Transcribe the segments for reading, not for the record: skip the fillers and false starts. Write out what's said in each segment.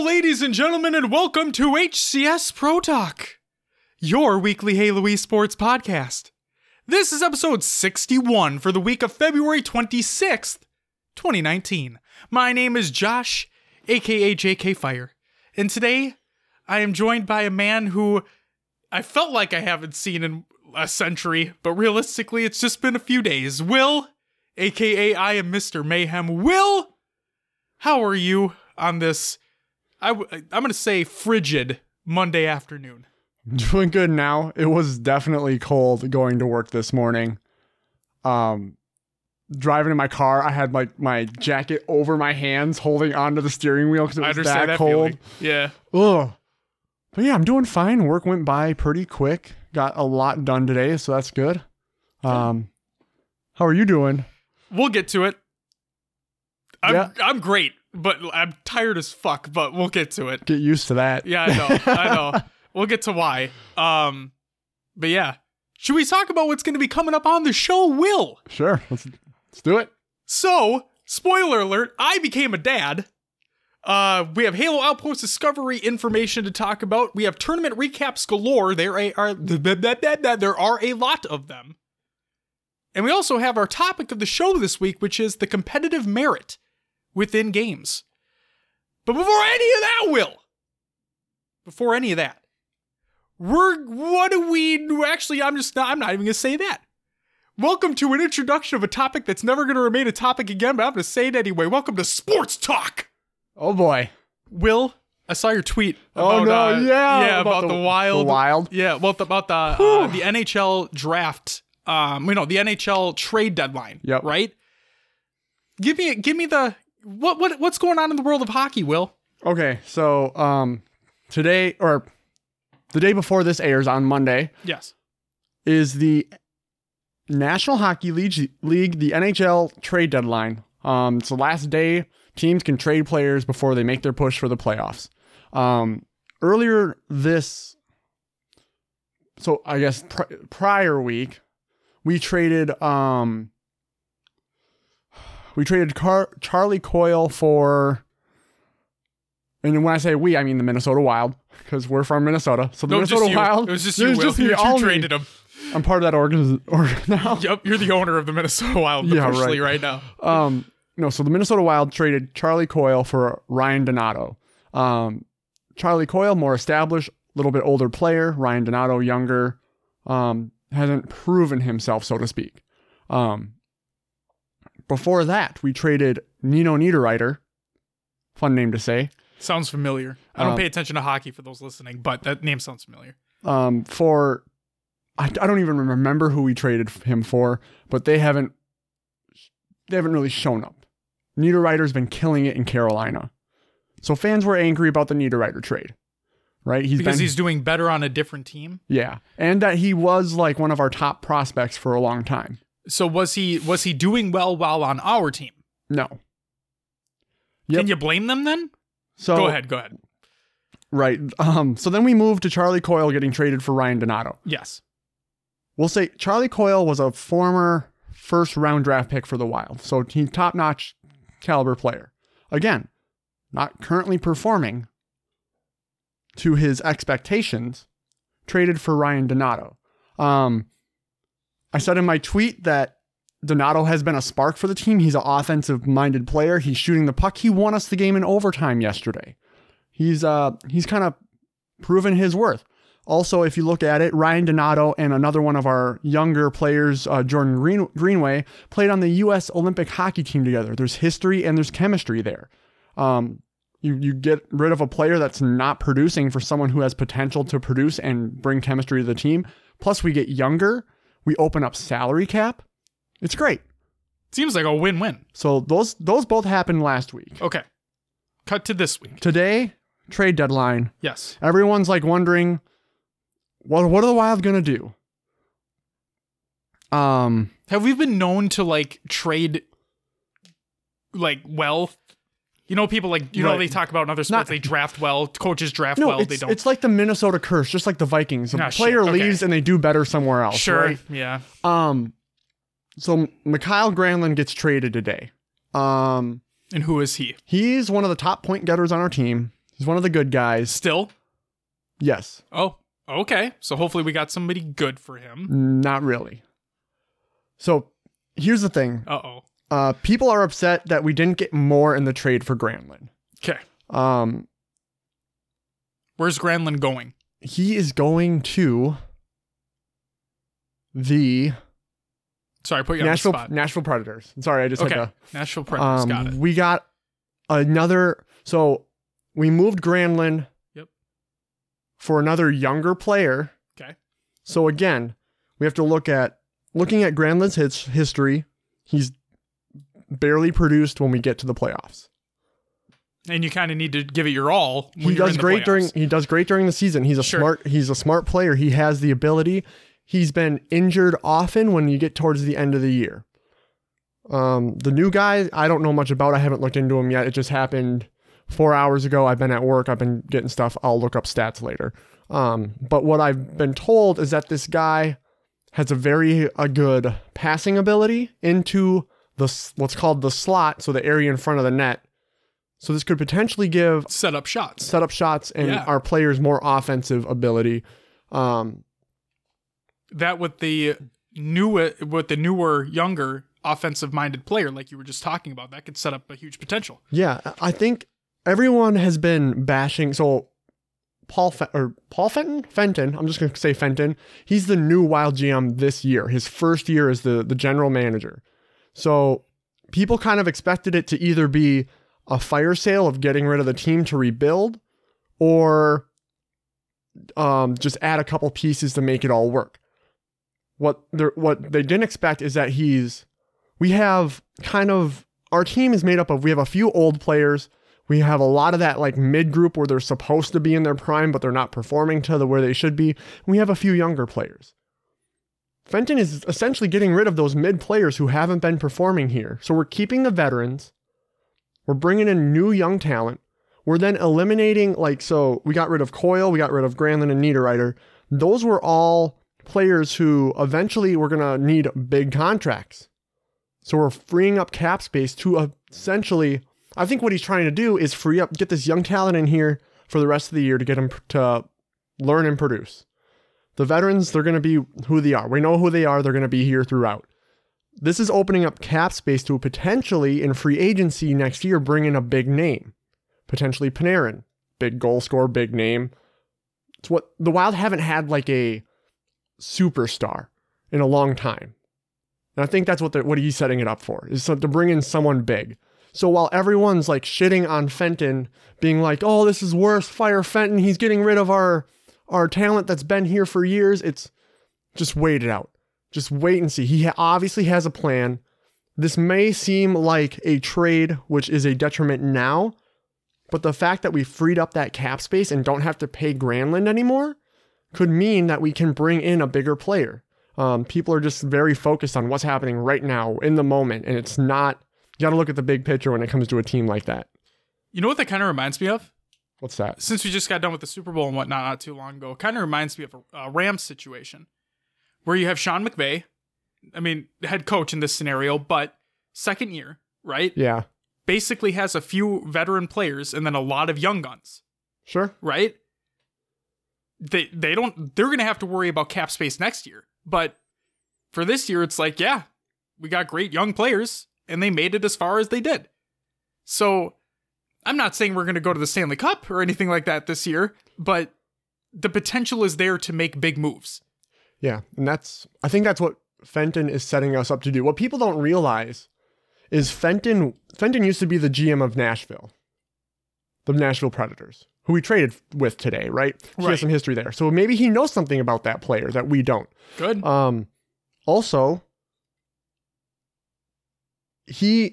Hello, ladies and gentlemen, and welcome to HCS Pro Talk, your weekly Halo esports podcast. This is episode 61 for the week of February 26th, 2019. My name is Josh, aka JK Fire, and today I am joined by a man who I felt like I haven't seen in a century, but realistically it's just been a few days. Will, aka I am Mr. Mayhem. Will, how are you on this, I'm going to say, frigid Monday afternoon? Doing good now. It was definitely cold going to work this morning. Driving in my car, I had like my jacket over my hands, holding onto the steering wheel because it was that cold. Feeling. Yeah. Ugh. But yeah, I'm doing fine. Work went by pretty quick. Got a lot done today, so that's good. How are you doing? We'll get to it. I'm great. But I'm tired as fuck, but we'll get to it. Get used to that. Yeah, I know. We'll get to why. But yeah. Should we talk about what's going to be coming up on the show, Will? Sure. Let's do it. So, spoiler alert, I became a dad. We have Halo Outpost Discovery information to talk about. We have tournament recaps galore. There are a lot of them. And we also have our topic of the show this week, which is the competitive merit within games. But before any of that, welcome to an introduction of a topic that's never going to remain a topic again, but I'm going to say it anyway. Welcome to Sports Talk. Oh boy. Will, I saw your tweet about, about the Wild. Yeah, well, about the NHL draft, the NHL trade deadline, yep. Right? Give me the, what's going on in the world of hockey, Will? Okay, so today, or the day before this airs on Monday, yes, is the National Hockey League, the NHL trade deadline. It's the last day teams can trade players before they make their push for the playoffs. Earlier this, so I guess prior week, we traded Charlie Coyle for, and when I say we, I mean the Minnesota Wild, because we're from Minnesota. So the Minnesota Wild. It was just you, Will. Just you traded him. I'm part of that organ now. Yep, you're the owner of the Minnesota Wild, officially, yeah, right now. So the Minnesota Wild traded Charlie Coyle for Ryan Donato. Charlie Coyle, more established, a little bit older player. Ryan Donato, younger, hasn't proven himself, so to speak. Before that, we traded Nino Niederreiter. Fun name to say. Sounds familiar. I don't pay attention to hockey for those listening, but that name sounds familiar. I don't even remember who we traded him for, but they haven't really shown up. Niederreiter's been killing it in Carolina. So fans were angry about the Niederreiter trade, right? Because he's doing better on a different team? Yeah, and that he was like one of our top prospects for a long time. So was he doing well while on our team? No. Yep. Can you blame them then? So go ahead. Right. So then we moved to Charlie Coyle getting traded for Ryan Donato. Yes. We'll say Charlie Coyle was a former first round draft pick for the Wild. So he's top-notch caliber player. Again, not currently performing to his expectations, traded for Ryan Donato. I said in my tweet that Donato has been a spark for the team. He's an offensive-minded player. He's shooting the puck. He won us the game in overtime yesterday. He's kind of proven his worth. Also, if you look at it, Ryan Donato and another one of our younger players, Jordan Greenway, played on the U.S. Olympic hockey team together. There's history and there's chemistry there. You get rid of a player that's not producing for someone who has potential to produce and bring chemistry to the team. Plus, we get younger. We open up salary cap. It's great. Seems like a win-win. So those both happened last week. Okay. Cut to this week. Today, trade deadline. Yes. Everyone's like wondering, well, what are the Wild going to do? Have we been known to like trade like well? You know, people like, you right. know, they talk about in other sports, they draft well, coaches draft well, they don't. It's like the Minnesota curse, just like the Vikings. The player leaves and they do better somewhere else. Sure, right? Yeah. So Mikhail Granlund gets traded today. And who is he? He's one of the top point getters on our team. He's one of the good guys. Still? Yes. Oh, okay. So hopefully we got somebody good for him. Not really. So here's the thing. Uh-oh. People are upset that we didn't get more in the trade for Granlund. Okay. Where's Granlund going? He is going to the... Sorry, I put you on the spot. Nashville Predators. Sorry, I just had to... Nashville Predators, got it. We got another... So we moved Granlund for another younger player. Okay. So again, we have to look at... Looking at Granlund's history, he's barely produced when we get to the playoffs. And you kind of need to give it your all. When he does great during the season. He's a smart player. He has the ability. He's been injured often when you get towards the end of the year. The new guy, I don't know much about. I haven't looked into him yet. It just happened 4 hours ago. I've been at work. I've been getting stuff. I'll look up stats later. But what I've been told is that this guy has a good passing ability into what's called the slot, so the area in front of the net. So this could potentially give... Set up shots and our players more offensive ability. That with the newer, younger, offensive-minded player, like you were just talking about, that could set up a huge potential. Yeah, I think everyone has been bashing... So Paul Fenton, I'm just going to say Fenton, he's the new Wild GM this year. His first year as the general manager. So people kind of expected it to either be a fire sale of getting rid of the team to rebuild, or just add a couple pieces to make it all work. What they didn't expect is that our team is made up of, we have a few old players. We have a lot of that like mid group where they're supposed to be in their prime, but they're not performing to where they should be. We have a few younger players. Fenton is essentially getting rid of those mid players who haven't been performing here. So we're keeping the veterans. We're bringing in new young talent. We're then eliminating, we got rid of Coyle, we got rid of Granlund and Niederreiter. Those were all players who eventually were going to need big contracts. So we're freeing up cap space to essentially, I think what he's trying to do is get this young talent in here for the rest of the year to get them to learn and produce. The veterans, they're going to be who they are. We know who they are. They're going to be here throughout. This is opening up cap space to potentially, in free agency next year, bring in a big name. Potentially Panarin. Big goal scorer, big name. It's what the Wild haven't had a superstar in a long time. And I think that's what he's setting it up for, is to bring in someone big. So while everyone's shitting on Fenton, being like, oh, this is worse, fire Fenton, he's getting rid of our talent that's been here for years, it's just wait it out. Just wait and see. He obviously has a plan. This may seem like a trade, which is a detriment now, but the fact that we freed up that cap space and don't have to pay Granlund anymore could mean that we can bring in a bigger player. People are just very focused on what's happening right now in the moment, and it's not... You got to look at the big picture when it comes to a team like that. You know what that kind of reminds me of? What's that? Since we just got done with the Super Bowl and whatnot not too long ago, it kind of reminds me of a Rams situation, where you have Sean McVay, head coach in this scenario, but second year, right? Yeah. Basically has a few veteran players and then a lot of young guns. Sure. Right? They're going to have to worry about cap space next year. But for this year, it's we got great young players and they made it as far as they did. So I'm not saying we're going to go to the Stanley Cup or anything like that this year, but the potential is there to make big moves. Yeah, and I think that's what Fenton is setting us up to do. What people don't realize is Fenton used to be the GM of Nashville, the Nashville Predators, who we traded with today, right? He has some history there. So maybe he knows something about that player that we don't. Good. Also,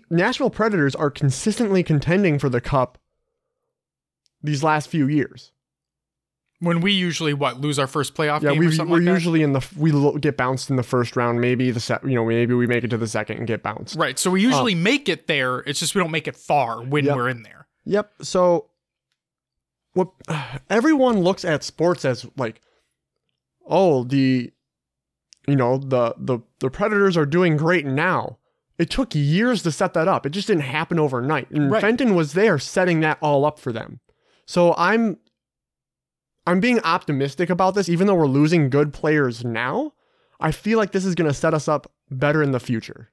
Nashville Predators are consistently contending for the Cup these last few years. When we usually lose our first playoff game or something like that? Yeah, we're usually get bounced in the first round, maybe maybe we make it to the second and get bounced. Right. So we usually make it there. It's just we don't make it far when we're in there. Yep. So what everyone looks at sports as the Predators are doing great now. It took years to set that up. It just didn't happen overnight. And Fenton was there setting that all up for them. So I'm being optimistic about this, even though we're losing good players now. I feel like this is going to set us up better in the future.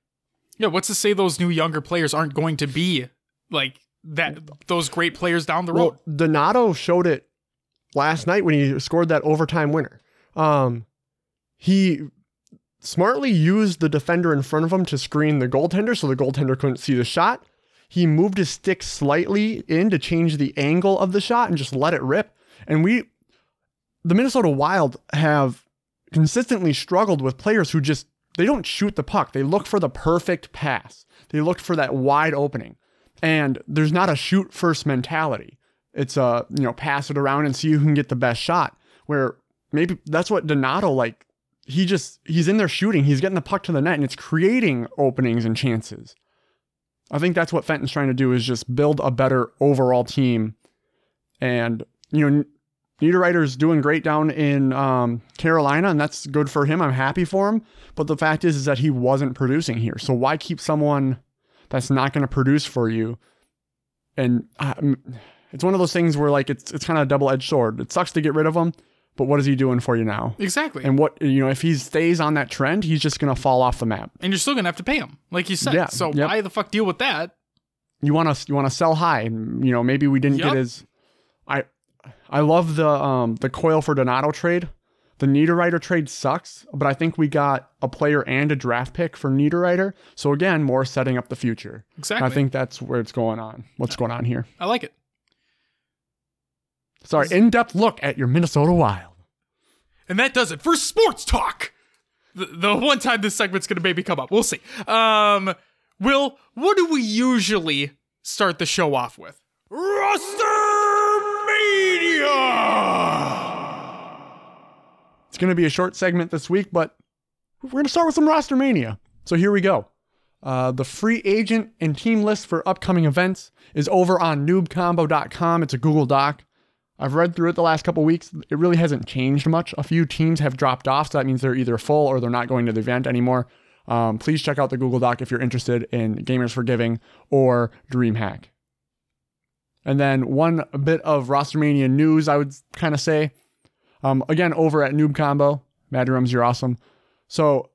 Yeah, what's to say those new younger players aren't going to be like that? Those great players down the road. Well, Donato showed it last night when he scored that overtime winner. He smartly used the defender in front of him to screen the goaltender, so the goaltender couldn't see the shot. He moved his stick slightly in to change the angle of the shot and just let it rip. And the Minnesota Wild have consistently struggled with players who just, they don't shoot the puck. They look for the perfect pass. They look for that wide opening. And there's not a shoot first mentality. It's a, pass it around and see who can get the best shot. Where maybe that's what Donato, he's in there shooting. He's getting the puck to the net and it's creating openings and chances. I think that's what Fenton's trying to do, is just build a better overall team. And, Niederreiter's doing great down in Carolina, and that's good for him. I'm happy for him. But the fact is that he wasn't producing here. So why keep someone that's not going to produce for you? And it's one of those things where it's kind of a double-edged sword. It sucks to get rid of him, but what is he doing for you now? Exactly. And what, if he stays on that trend, he's just going to fall off the map. And you're still going to have to pay him, like you said. Yeah, so why the fuck deal with that? You want to sell high, and maybe we didn't get his. I love the Coyle for Donato trade. The Niederreiter trade sucks, but I think we got a player and a draft pick for Niederreiter. So again, more setting up the future. Exactly. And I think that's where it's going on. What's going on here? I like it. Sorry, in-depth look at your Minnesota Wild. And that does it for Sports Talk. The one time this segment's going to maybe come up. We'll see. Will, what do we usually start the show off with? Roster Mania! It's going to be a short segment this week, but we're going to start with some Roster Mania. So here we go. The free agent and team list for upcoming events is over on noobcombo.com. It's a Google Doc. I've read through it the last couple of weeks. It really hasn't changed much. A few teams have dropped off, so that means they're either full or they're not going to the event anymore. Please check out the Google Doc if you're interested in Gamers for Giving or DreamHack. And then one bit of Rostermania news, I would kind of say. Again, over at Noob Combo. Mad Rums, you're awesome. So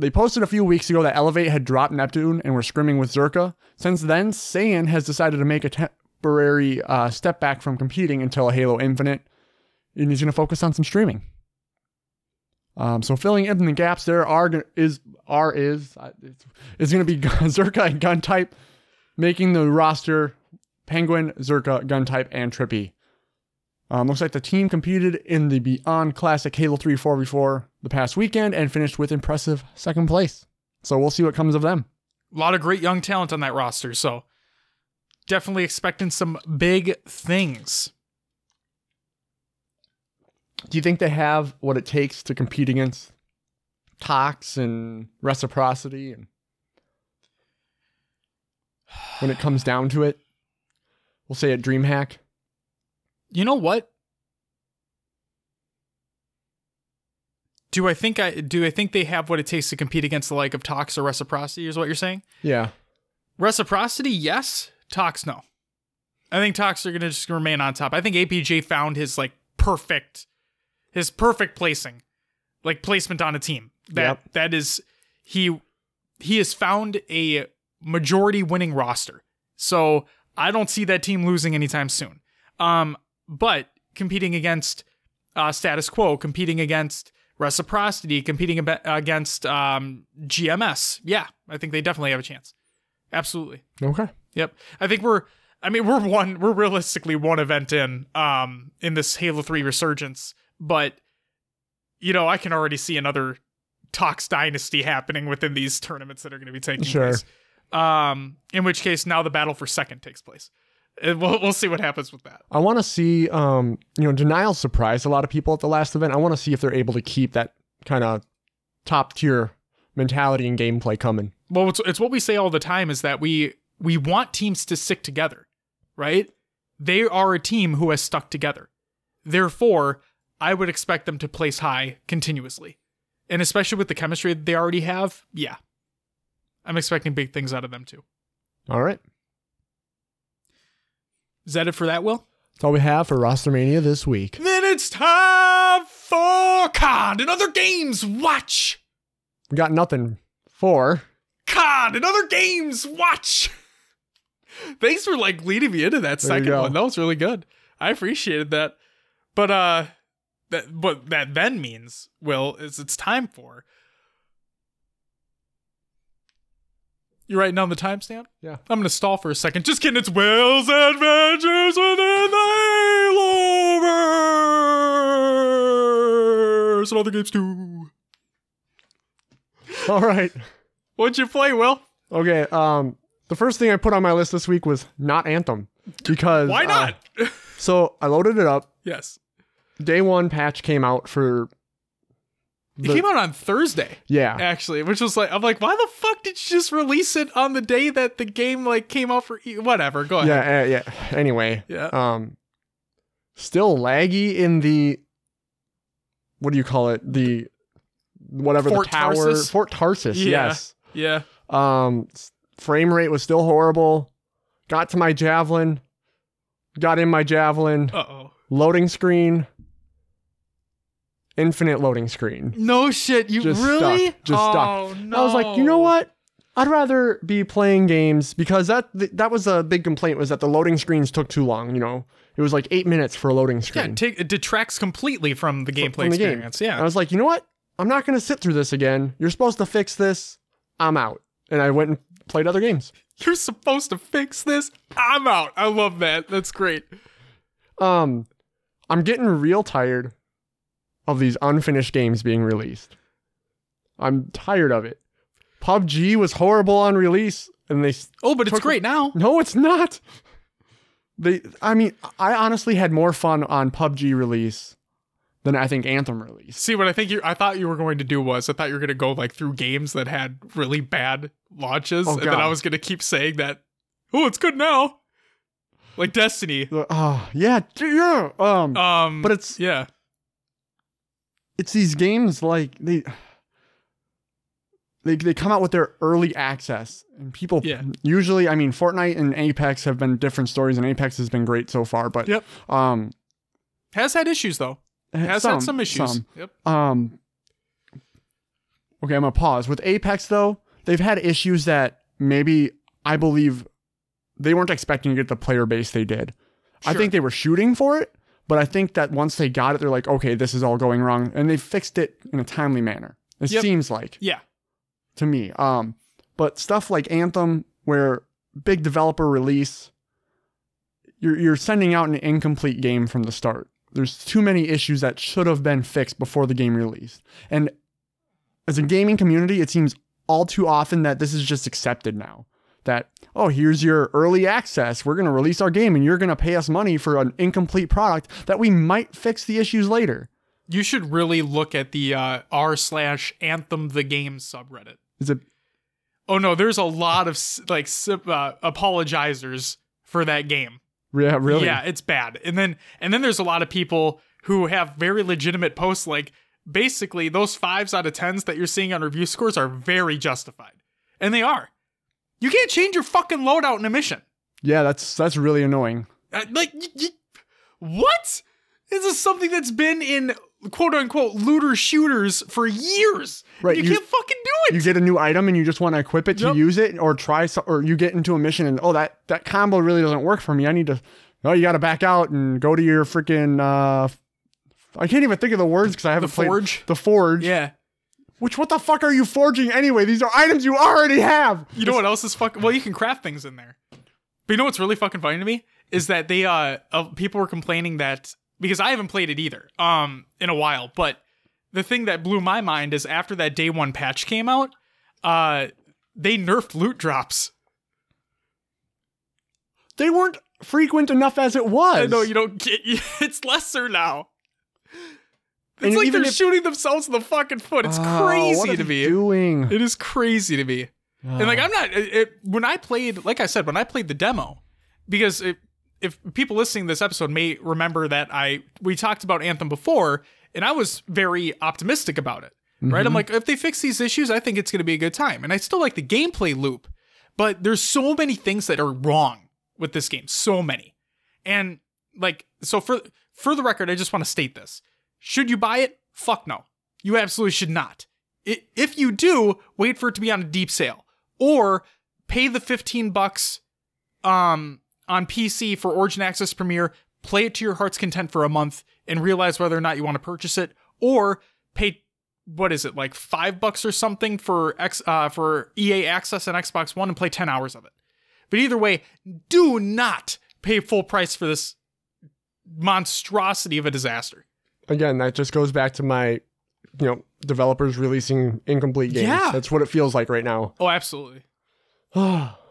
they posted a few weeks ago that Elevate had dropped Neptune and were scrimming with Zerka. Since then, Saiyan has decided to make a temporary step back from competing until Halo Infinite, and he's going to focus on some streaming. So filling in the gaps there is going to be Zerka and GunType making the roster. Penguin, Zerka, GunType, and Trippy. Looks like the team competed in the Beyond Classic Halo 3 4v4 the past weekend and finished with impressive second place. So we'll see what comes of them. A lot of great young talent on that roster, so definitely expecting some big things. Do you think they have what it takes to compete against Tox and Reciprocity? And when it comes down to it, we'll say at DreamHack. You know what? Do I think they have what it takes to compete against the like of Tox or Reciprocity? Is what you're saying? Yeah. Reciprocity, yes. Tox, no. I think Tox are going to just remain on top. I think APJ found his perfect placing, placement on a team. That is, he has found a majority winning roster. So I don't see that team losing anytime soon. But competing against Status Quo, competing against Reciprocity, competing against GMS. Yeah, I think they definitely have a chance. Absolutely. Okay. Yep. I think we're realistically one event in this Halo 3 resurgence, but I can already see another Tox dynasty happening within these tournaments that are going to be taking place. In which case now the battle for second takes place. We'll see what happens with that. I want to see, Denial surprised a lot of people at the last event. I want to see if they're able to keep that kind of top tier mentality and gameplay coming. Well, it's what we say all the time is that we want teams to stick together, right? They are a team who has stuck together. Therefore, I would expect them to place high continuously. And especially with the chemistry that they already have, yeah. I'm expecting big things out of them, too. All right. Is that it for that, Will? That's all we have for Rostermania this week. Then it's time for COD and Other Games Watch. We got nothing for COD and Other Games Watch. Thanks for leading me into that second one. That was really good. I appreciated that. But what that then means, Will, is it's time for. You writing down the timestamp? Yeah. I'm going to stall for a second. Just kidding. It's Will's Adventures Within the Haloverse and Other Games Too. All right. What'd you play, Will? Okay. The first thing I put on my list this week was not Anthem. Because... Why not? So I loaded it up. Yes. Day one patch came out for... It came out on Thursday. Yeah. Actually, which was I'm why the fuck did you just release it on the day that the game came out for whatever? Go ahead. Yeah. Anyway. Yeah. Still laggy in the, what do you call it? The whatever Fort the tower. Tarsus? Fort Tarsus. Yeah. Yes. Yeah. Frame rate was still horrible. Got to my javelin. Got in my javelin. Uh-oh. Loading screen. Infinite loading screen. No shit. You just really? Stuck. Just stuck. No. I was like, you know what? I'd rather be playing games because that was a big complaint was that the loading screens took too long. You know, it was 8 minutes for a loading screen. Yeah, it detracts completely from the gameplay experience. Yeah. I was like, you know what? I'm not going to sit through this again. You're supposed to fix this. I'm out. And I went and played other games. You're supposed to fix this. I'm out. I love that. That's great. I'm getting real tired of these unfinished games being released. I'm tired of it. PUBG was horrible on release, and they... Oh, but it's great now. No, it's not. I honestly had more fun on PUBG release than I think Anthem release. See, what I thought you were going to do was, I thought you were going to go through games that had really bad launches, and then I was going to keep saying that, oh, it's good now. Like Destiny. Yeah. But it's... Yeah. It's these games they come out with their early access and people usually, Fortnite and Apex have been different stories and Apex has been great so far, but has had issues though. Had some issues. Some. Yep. Okay, I'm gonna pause. With Apex though, they've had issues that maybe I believe they weren't expecting to get the player base they did. Sure. I think they were shooting for it. But I think that once they got it, they're like, okay, this is all going wrong. And they fixed it in a timely manner. It seems like. Yeah. To me. But stuff like Anthem, where big developer release, you're sending out an incomplete game from the start. There's too many issues that should have been fixed before the game released. And as a gaming community, it seems all too often that this is just accepted now. That, oh, here's your early access. We're going to release our game and you're going to pay us money for an incomplete product that we might fix the issues later. You should really look at the r/AnthemTheGame subreddit. Is it? Oh, no, there's a lot of apologizers for that game. Yeah, really? Yeah, it's bad. And then there's a lot of people who have very legitimate posts. Basically, those 5s out of 10s that you're seeing on review scores are very justified. And they are. You can't change your fucking loadout in a mission. Yeah, that's really annoying. What? This is something that's been in quote-unquote looter shooters for years. Right, you can't fucking do it. You get a new item and you just want to equip it to use it or try... Or you get into a mission and, oh, that combo really doesn't work for me. I need to... Oh, you got to back out and go to your freaking... I can't even think of the words because I haven't played... The Forge? The Forge. Yeah. Which, what the fuck are you forging anyway? These are items you already have. You know what else is fucking... Well, you can craft things in there. But you know what's really fucking funny to me? Is that they, people were complaining that... Because I haven't played it either in a while. But the thing that blew my mind is after that day one patch came out, they nerfed loot drops. They weren't frequent enough as it was. I know, you don't get... It's lesser now. It's and they're shooting themselves in the fucking foot. It's crazy to me. What are you doing? It is crazy to me. Oh. And I'm not... when I played... Like I said, when I played the demo, because if people listening to this episode may remember that we talked about Anthem before, and I was very optimistic about it, right? Mm-hmm. I'm like, if they fix these issues, I think it's going to be a good time. And I still like the gameplay loop, but there's so many things that are wrong with this game. So many. And like, so for the record, I just want to state this. Should you buy it? Fuck no. You absolutely should not. If you do, wait for it to be on a deep sale or pay the $15 on PC for Origin Access Premier, play it to your heart's content for a month and realize whether or not you want to purchase it, or pay, what is it, like $5 or something for EA Access and Xbox One and play 10 hours of it. But either way, do not pay full price for this monstrosity of a disaster. Again, that just goes back to my, you know, developers releasing incomplete games. Yeah. That's what it feels like right now. Oh, absolutely.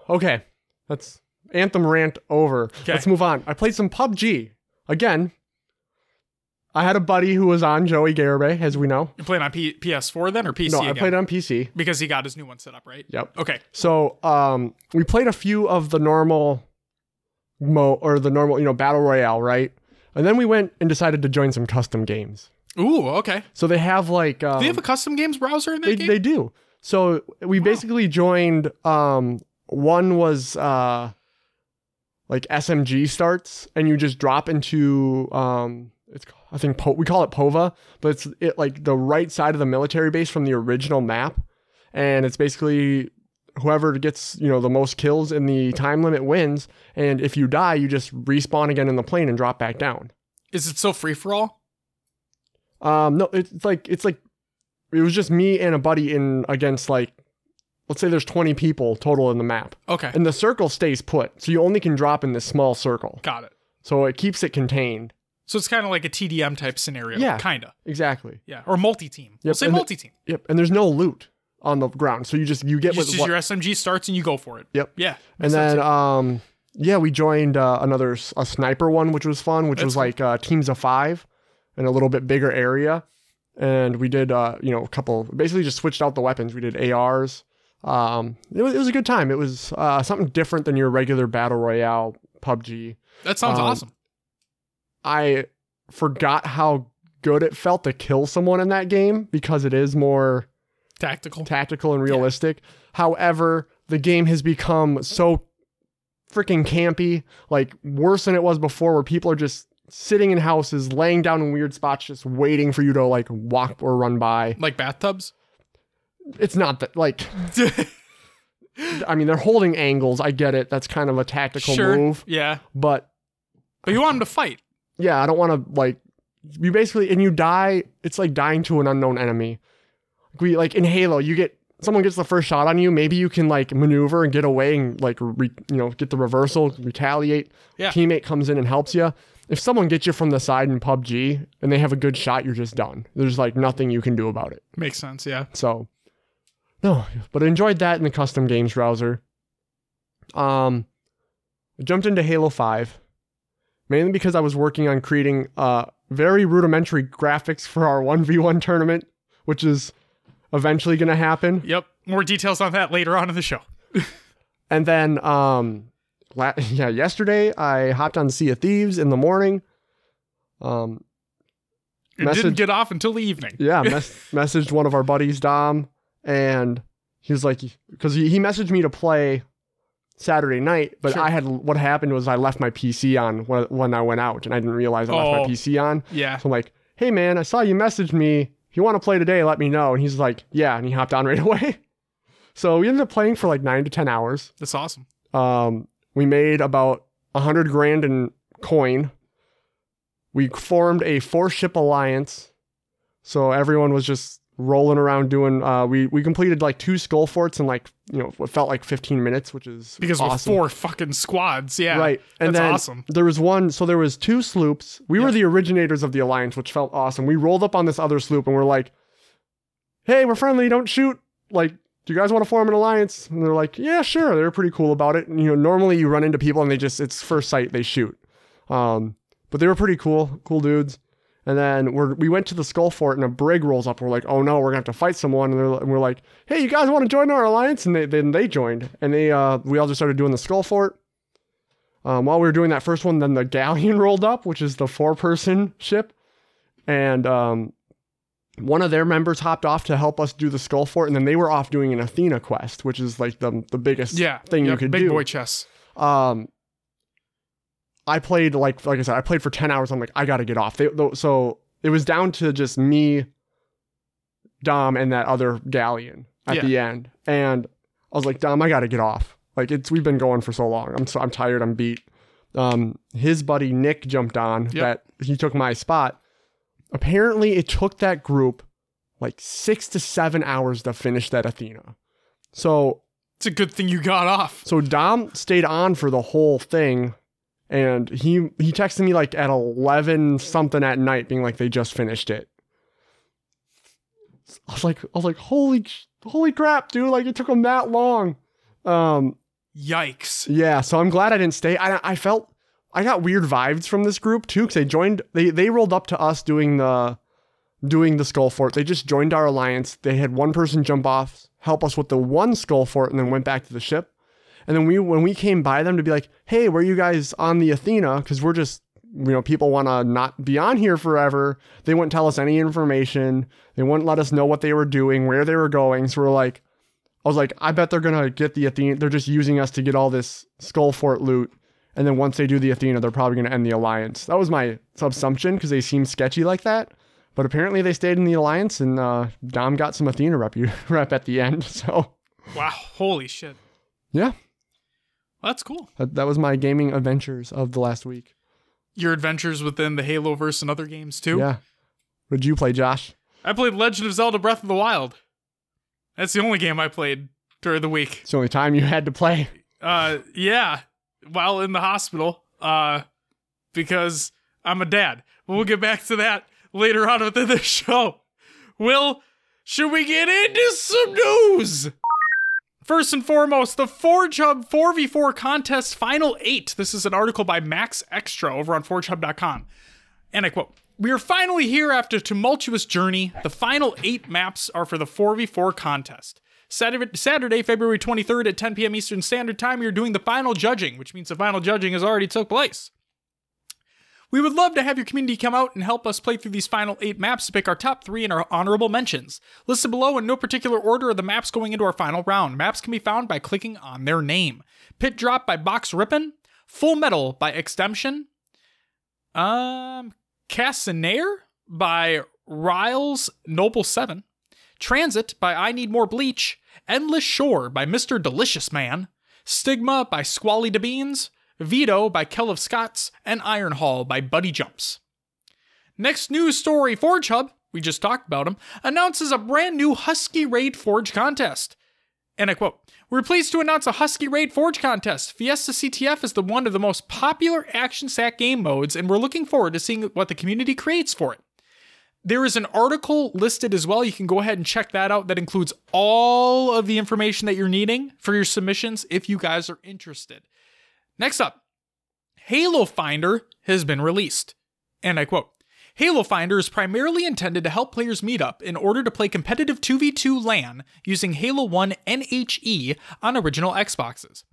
Okay. That's Anthem rant over. Okay. Let's move on. I played some PUBG. Again, I had a buddy who was on, Joey Garibay, as we know. You played on PS4 then, or PC? No, I played on PC. Because he got his new one set up, right? Yep. Okay. So we played a few of the normal battle royale, right? And then we went and decided to join some custom games. Ooh, okay. So they have like... they have a custom games browser in that game? They do. So we basically joined... one was like SMG starts, and you just drop into... we call it POVA, but it's like the right side of the military base from the original map. And it's basically... whoever gets, you know, the most kills in the time limit wins. And if you die, you just respawn again in the plane and drop back down. Is it still free for all? No, it's like it was just me and a buddy against like, let's say there's 20 people total in the map. Okay. And the circle stays put. So you only can drop in this small circle. Got it. So it keeps it contained. So it's kind of like a TDM type scenario. Yeah. Kind of. Exactly. Yeah. Or multi-team. Yep. We'll say multi-team. Yep. And there's no loot on the ground, so you just your SMG starts and you go for it. Yep. Yeah. And then we joined another sniper one, which was fun, which was like teams of 5 in a little bit bigger area, and we did a couple, basically just switched out the weapons. We did ARs. It was a good time. It was something different than your regular battle royale PUBG. That sounds awesome. I forgot how good it felt to kill someone in that game because it is more tactical and realistic. Yeah. However, the game has become so freaking campy, like worse than it was before, where people are just sitting in houses, laying down in weird spots, just waiting for you to like walk or run by. Like bathtubs? It's not that, like... I mean, they're holding angles. I get it. That's kind of a tactical move. Yeah. But you want them to fight. Yeah, I don't want to, like... You basically... And you die... It's like dying to an unknown enemy. We, like in Halo, someone gets the first shot on you. Maybe you can like maneuver and get away and like get the reversal, retaliate. Yeah. Teammate comes in and helps you. If someone gets you from the side in PUBG and they have a good shot, you're just done. There's like nothing you can do about it. Makes sense, yeah. So, no, but I enjoyed that in the custom games browser. I jumped into Halo 5 mainly because I was working on creating very rudimentary graphics for our 1v1 tournament, which is eventually going to happen. Yep. More details on that later on in the show. And then, yesterday I hopped on Sea of Thieves in the morning. Didn't get off until the evening. Yeah. Messaged one of our buddies, Dom, and he was like, because he messaged me to play Saturday night, but sure. What happened was I left my PC on when I went out, and I didn't realize I left my PC on. Yeah. So I'm like, hey man, I saw you messaged me. If you want to play today, let me know. And he's like, yeah. And he hopped on right away. So we ended up playing for like 9 to 10 hours. That's awesome. We made about 100 grand in coin. We formed a 4-ship alliance. So everyone was just rolling around doing, we completed like 2 skull forts in like, you know, what felt like 15 minutes, which is because awesome. We're 4 fucking squads. Yeah. Right. And that's awesome. There was 2 sloops. We were the originators of the alliance, which felt awesome. We rolled up on this other sloop and we're like, hey, we're friendly. Don't shoot. Like, do you guys want to form an alliance? And they're like, yeah, sure. They're pretty cool about it. And, you know, normally you run into people and it's first sight, they shoot. But they were pretty cool dudes. And then we went to the skull fort and a brig rolls up. We're like, oh no, we're gonna have to fight someone. And we're like, hey, you guys want to join our alliance? And then they joined. And we all just started doing the skull fort. While we were doing that first one, then the galleon rolled up, which is the 4-person ship. And one of their members hopped off to help us do the skull fort. And then they were off doing an Athena quest, which is like the biggest thing you could do. Big boy chess. I played, like I said, I played for 10 hours. I'm like, I got to get off. So it was down to just me, Dom, and that other galleon at the end. And I was like, Dom, I got to get off. Like, we've been going for so long. I'm tired. I'm beat. His buddy Nick jumped on that he took my spot. Apparently it took that group like 6 to 7 hours to finish that Athena. So it's a good thing you got off. So Dom stayed on for the whole thing. And he texted me like at 11 something at night being like, they just finished it. I was like, holy crap, dude. Like it took them that long. Yikes. Yeah. So I'm glad I didn't stay. I felt I got weird vibes from this group too, because they rolled up to us doing the skull fort. They just joined our alliance. They had one person jump off, help us with the one skull fort, and then went back to the ship. And then when we came by them to be like, hey, were you guys on the Athena? Because we're just, people want to not be on here forever. They wouldn't tell us any information. They wouldn't let us know what they were doing, where they were going. So I was like, I bet they're going to get the Athena. They're just using us to get all this Skull Fort loot. And then once they do the Athena, they're probably going to end the alliance. That was my subsumption because they seemed sketchy like that. But apparently they stayed in the alliance and Dom got some Athena rep at the end. So wow. Holy shit. Yeah. That's cool. That was my gaming adventures of the last week. Your adventures within the Haloverse and other games too? Yeah. What did you play, Josh? I played Legend of Zelda Breath of the Wild. That's the only game I played during the week. It's the only time you had to play. Yeah. While in the hospital. Because I'm a dad. But we'll get back to that later on within the show. Will, should we get into some news? First and foremost, the Forge Hub 4v4 contest final 8. This is an article by Max Extra over on ForgeHub.com. And I quote, "We are finally here after a tumultuous journey. The final 8 maps are for the 4v4 contest. Saturday, February 23rd at 10 p.m. Eastern Standard Time, we are doing the final judging, which means the final judging has already took place. We would love to have your community come out and help us play through these final 8 maps to pick our top 3 and our honorable mentions. Listed below in no particular order are the maps going into our final round. Maps can be found by clicking on their name. Pit Drop by Box Rippin', Full Metal by Extemtion, Cassinair by Riles Noble7, Transit by I Need More Bleach, Endless Shore by Mr. Delicious Man, Stigma by Squally De Beans, Veto by Kell of Scots, and Iron Hall by Buddy Jumps." Next news story, Forge Hub, we just talked about him, announces a brand new Husky Raid Forge contest. And I quote, "We're pleased to announce a Husky Raid Forge contest. Fiesta CTF is one of the most popular action sack game modes, and we're looking forward to seeing what the community creates for it." There is an article listed as well. You can go ahead and check that out. That includes all of the information that you're needing for your submissions if you guys are interested. Next up, Halo Finder has been released. And I quote, "Halo Finder is primarily intended to help players meet up in order to play competitive 2v2 LAN using Halo 1 NHE on original Xboxes.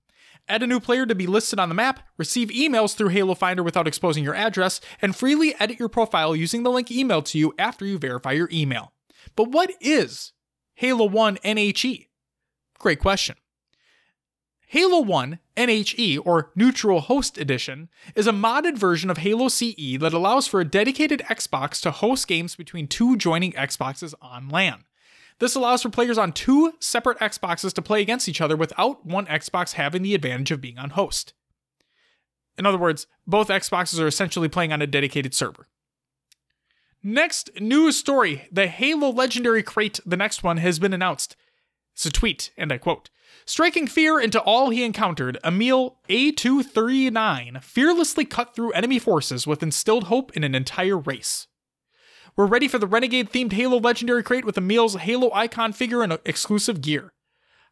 Add a new player to be listed on the map, receive emails through Halo Finder without exposing your address, and freely edit your profile using the link emailed to you after you verify your email." But what is Halo 1 NHE? Great question. Halo 1 NHE, or Neutral Host Edition, is a modded version of Halo CE that allows for a dedicated Xbox to host games between two joining Xboxes on LAN. This allows for players on two separate Xboxes to play against each other without one Xbox having the advantage of being on host. In other words, both Xboxes are essentially playing on a dedicated server. Next news story, the Halo Legendary Crate, the next one, has been announced. It's a tweet, and I quote, "Striking fear into all he encountered, Emil A239 fearlessly cut through enemy forces with instilled hope in an entire race. We're ready for the Renegade-themed Halo Legendary Crate with Emil's Halo icon figure and exclusive gear.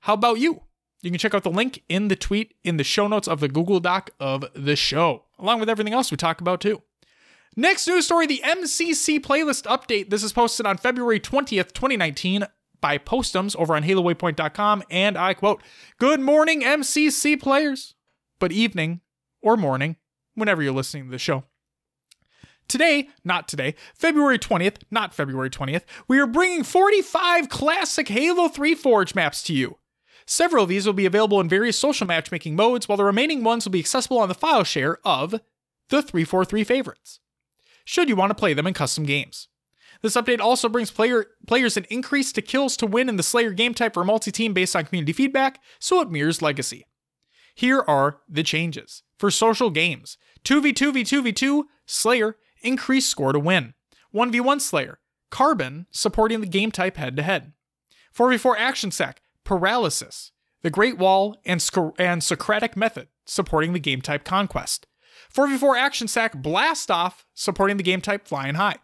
How about you?" You can check out the link in the tweet in the show notes of the Google Doc of the show, along with everything else we talk about too. Next news story, the MCC playlist update. This is posted on February 20th, 2019. By Postums over on HaloWaypoint.com, and I quote, "Good morning, MCC players, but evening or morning, whenever you're listening to the show. Today, not today, February 20th, not February 20th, we are bringing 45 classic Halo 3 Forge maps to you. Several of these will be available in various social matchmaking modes, while the remaining ones will be accessible on the file share of the 343 favorites, should you want to play them in custom games. This update also brings players an increase to kills to win in the Slayer game type for multi-team based on community feedback, so it mirrors Legacy. Here are the changes. For social games, 2v2v2v2 Slayer, increased score to win. 1v1 Slayer, Carbon, supporting the game type head-to-head. 4v4 Action Sack, Paralysis, the Great Wall, and Socratic Method, supporting the game type Conquest. 4v4 Action Sack, Blast Off, supporting the game type Flying High.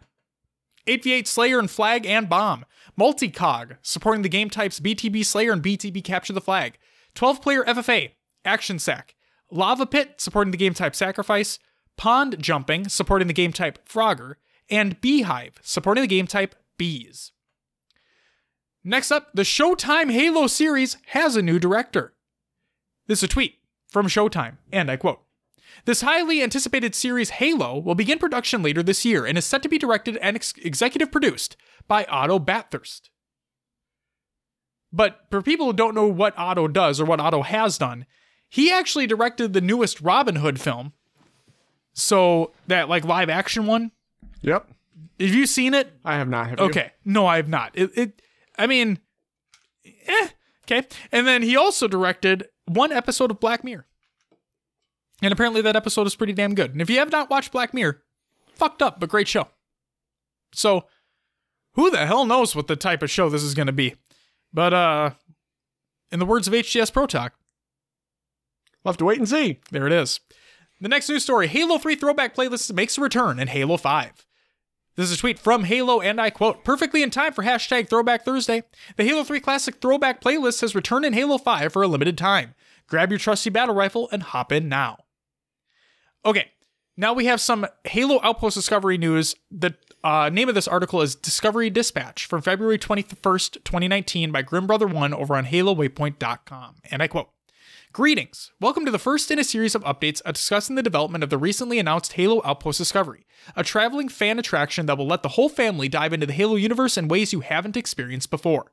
8v8 Slayer and Flag and Bomb, Multicog, supporting the game types BTB Slayer and BTB Capture the Flag. 12-player FFA, Action Sack, Lava Pit, supporting the game type Sacrifice, Pond Jumping, supporting the game type Frogger, and Beehive, supporting the game type Bees. Next up, the Showtime Halo series has a new director. This is a tweet from Showtime, and I quote, "This highly anticipated series Halo will begin production later this year and is set to be directed and executive produced by Otto Bathurst." But for people who don't know what Otto does or what Otto has done, he actually directed the newest Robin Hood film. So that live action one. Yep. Have you seen it? I have not. Have you? Okay. No, I have not. Okay. And then he also directed one episode of Black Mirror. And apparently that episode is pretty damn good. And if you have not watched Black Mirror, fucked up, but great show. So who the hell knows what the type of show this is going to be? But in the words of HCS Pro Talk, we'll have to wait and see. There it is. The next news story, Halo 3 throwback playlist makes a return in Halo 5. This is a tweet from Halo, and I quote, "Perfectly in time for hashtag Throwback Thursday, the Halo 3 Classic Throwback playlist has returned in Halo 5 for a limited time. Grab your trusty battle rifle and hop in now." Okay, now we have some Halo Outpost Discovery news. The name of this article is Discovery Dispatch from February 21st, 2019 by Grimbrother1 over on HaloWaypoint.com, and I quote, "Greetings. Welcome to the first in a series of updates discussing the development of the recently announced Halo Outpost Discovery, a traveling fan attraction that will let the whole family dive into the Halo universe in ways you haven't experienced before.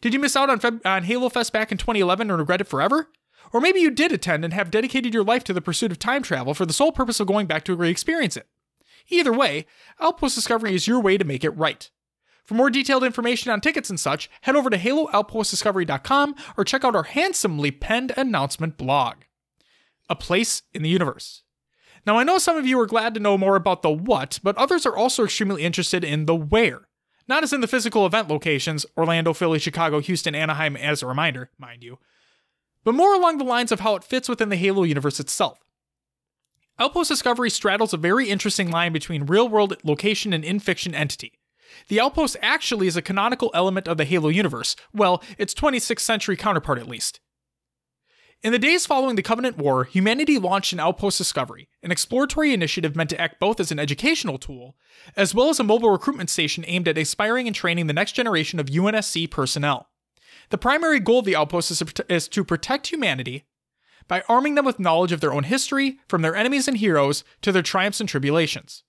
Did you miss out on Halo Fest back in 2011 and regret it forever? Or maybe you did attend and have dedicated your life to the pursuit of time travel for the sole purpose of going back to re-experience it. Either way, Outpost Discovery is your way to make it right. For more detailed information on tickets and such, head over to HaloOutpostDiscovery.com or check out our handsomely penned announcement blog. A place in the universe. Now, I know some of you are glad to know more about the what, but others are also extremely interested in the where. Not as in the physical event locations, Orlando, Philly, Chicago, Houston, Anaheim, as a reminder, mind you, but more along the lines of how it fits within the Halo universe itself. Outpost Discovery straddles a very interesting line between real-world location and in-fiction entity. The Outpost actually is a canonical element of the Halo universe, well, its 26th century counterpart at least. In the days following the Covenant War, humanity launched an Outpost Discovery, an exploratory initiative meant to act both as an educational tool, as well as a mobile recruitment station aimed at inspiring and training the next generation of UNSC personnel. The primary goal of the Outpost is to protect humanity by arming them with knowledge of their own history, from their enemies and heroes, to their triumphs and tribulations.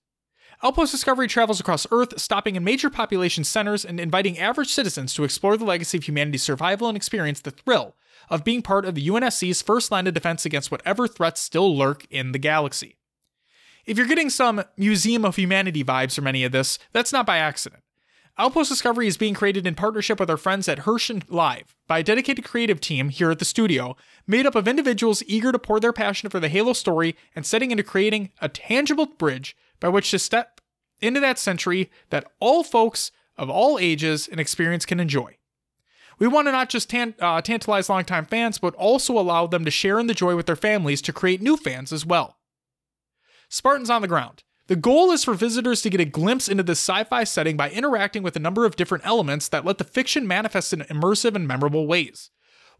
Outpost Discovery travels across Earth, stopping in major population centers and inviting average citizens to explore the legacy of humanity's survival and experience the thrill of being part of the UNSC's first line of defense against whatever threats still lurk in the galaxy. If you're getting some Museum of Humanity vibes from any of this, that's not by accident. Outpost Discovery is being created in partnership with our friends at Hershen Live by a dedicated creative team here at the studio, made up of individuals eager to pour their passion for the Halo story and setting into creating a tangible bridge by which to step into that century that all folks of all ages and experience can enjoy. We want to not just tantalize longtime fans, but also allow them to share in the joy with their families to create new fans as well. Spartans on the ground. The goal is for visitors to get a glimpse into this sci-fi setting by interacting with a number of different elements that let the fiction manifest in immersive and memorable ways.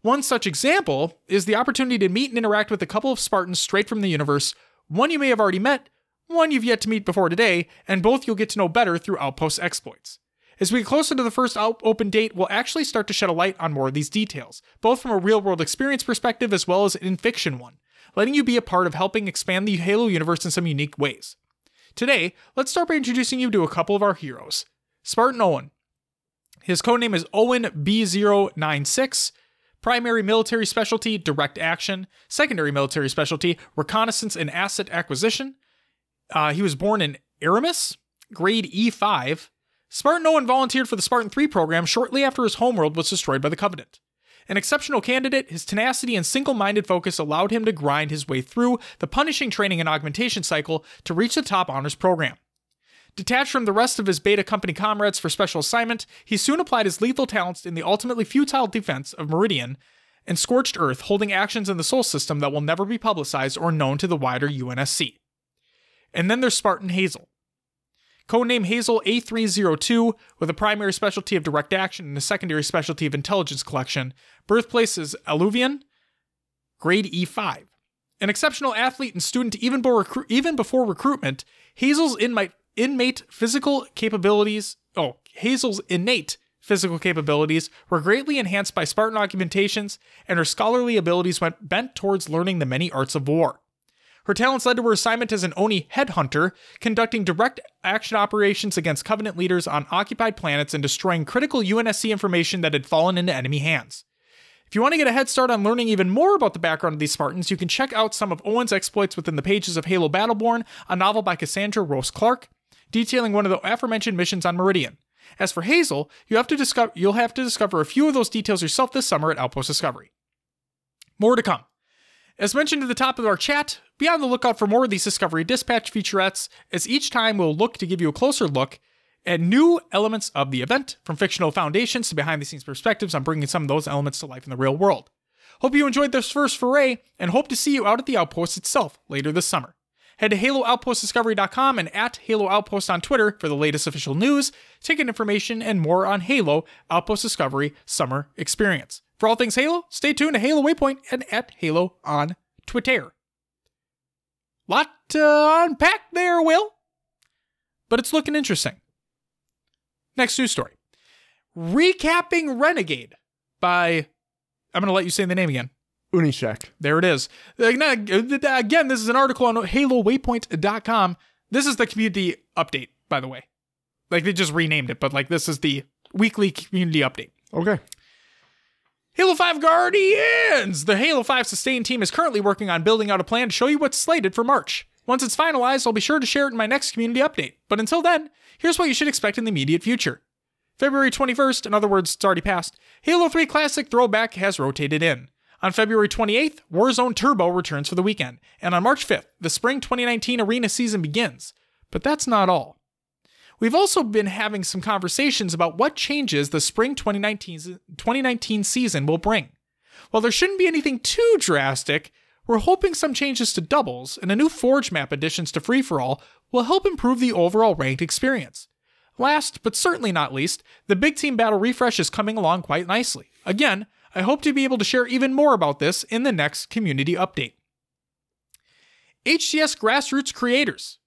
One such example is the opportunity to meet and interact with a couple of Spartans straight from the universe, one you may have already met, one you've yet to meet before today, and both you'll get to know better through Outpost exploits. As we get closer to the first open date, we'll actually start to shed a light on more of these details, both from a real-world experience perspective as well as an in-fiction one, letting you be a part of helping expand the Halo universe in some unique ways. Today, let's start by introducing you to a couple of our heroes. Spartan Owen. His codename is Owen B096. Primary military specialty, direct action. Secondary military specialty, reconnaissance and asset acquisition. He was born in Aramis, grade E5. Spartan Owen volunteered for the Spartan 3 program shortly after his homeworld was destroyed by the Covenant. An exceptional candidate, his tenacity and single-minded focus allowed him to grind his way through the punishing training and augmentation cycle to reach the top honors program. Detached from the rest of his beta company comrades for special assignment, he soon applied his lethal talents in the ultimately futile defense of Meridian and Scorched Earth, holding actions in the Sol system that will never be publicized or known to the wider UNSC. And then there's Spartan Hazel. Codename Hazel A302, with a primary specialty of direct action and a secondary specialty of intelligence collection. Birthplace is Alluvian, grade E5. An exceptional athlete and student even before recruitment, Hazel's innate physical capabilities were greatly enhanced by Spartan augmentations, and her scholarly abilities went bent towards learning the many arts of war. Her talents led to her assignment as an Oni headhunter, conducting direct action operations against Covenant leaders on occupied planets and destroying critical UNSC information that had fallen into enemy hands. If you want to get a head start on learning even more about the background of these Spartans, you can check out some of Owen's exploits within the pages of Halo Battleborn, a novel by Cassandra Rose Clark, detailing one of the aforementioned missions on Meridian. As for Hazel, you'll have to discover a few of those details yourself this summer at Outpost Discovery. More to come. As mentioned at the top of our chat, be on the lookout for more of these Discovery Dispatch featurettes, as each time we'll look to give you a closer look at new elements of the event, from fictional foundations to behind-the-scenes perspectives on bringing some of those elements to life in the real world. Hope you enjoyed this first foray, and hope to see you out at the Outpost itself later this summer. Head to HaloOutpostDiscovery.com and at Halo Outpost on Twitter for the latest official news, ticket information, and more on Halo Outpost Discovery Summer Experience. For all things Halo, stay tuned to Halo Waypoint and at Halo on Twitter. Lot to unpack there, Will, but it's looking interesting. Next news story. Recapping Renegade by, I'm going to let you say the name again. Unishek. There it is. Again, this is an article on HaloWaypoint.com. This is the community update, by the way. Like, they just renamed it, but like, this is the weekly community update. Okay. Halo 5 Guardians! The Halo 5 Sustain team is currently working on building out a plan to show you what's slated for March. Once it's finalized, I'll be sure to share it in my next community update. But until then, here's what you should expect in the immediate future. February 21st, in other words, it's already passed, Halo 3 Classic Throwback has rotated in. On February 28th, Warzone Turbo returns for the weekend, and on March 5th, the Spring 2019 Arena season begins. But that's not all. We've also been having some conversations about what changes the Spring 2019 season will bring. While there shouldn't be anything too drastic, we're hoping some changes to doubles and a new Forge map additions to free-for-all will help improve the overall ranked experience. Last, but certainly not least, the Big Team Battle refresh is coming along quite nicely. Again, I hope to be able to share even more about this in the next community update. HCS Grassroots Creators.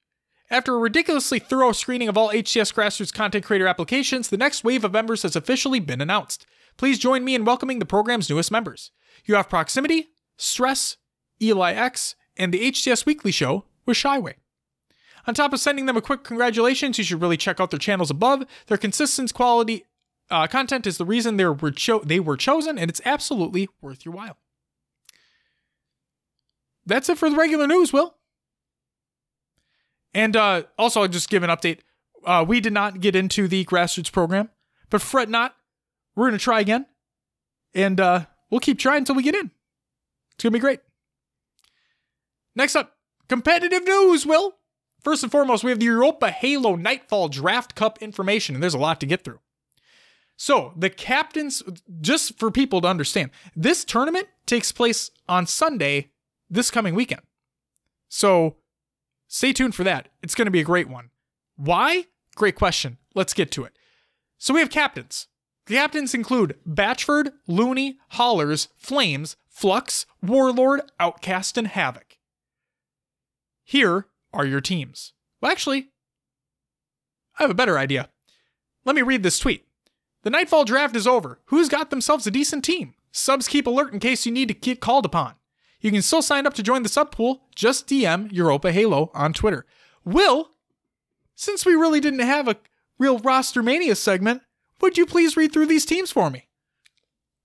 After a ridiculously thorough screening of all HCS Grassroots content creator applications, the next wave of members has officially been announced. Please join me in welcoming the program's newest members. You have Proximity, Stress, Eli X, and the HCS Weekly Show with Shyway. On top of sending them a quick congratulations, you should really check out their channels above. Their consistent quality content is the reason they were chosen, and it's absolutely worth your while. That's it for the regular news, Will. And also, I'll just give an update. We did not get into the grassroots program, but fret not. We're going to try again, and we'll keep trying until we get in. It's going to be great. Next up, competitive news, Will. First and foremost, we have the Europa Halo Nightfall Draft Cup information, and there's a lot to get through. So, the captains, just for people to understand, this tournament takes place on Sunday this coming weekend. So, stay tuned for that. It's going to be a great one. Why? Great question. Let's get to it. So, we have captains. The captains include Batchford, Looney, Hollers, Flames, Flux, Warlord, Outcast, and Havoc. Here are your teams. Well, actually, I have a better idea. Let me read this tweet. The Nightfall draft is over. Who's got themselves a decent team? Subs keep alert in case you need to get called upon. You can still sign up to join the sub pool. Just DM Europa Halo on Twitter. Will, since we really didn't have a real Roster Mania segment, would you please read through these teams for me?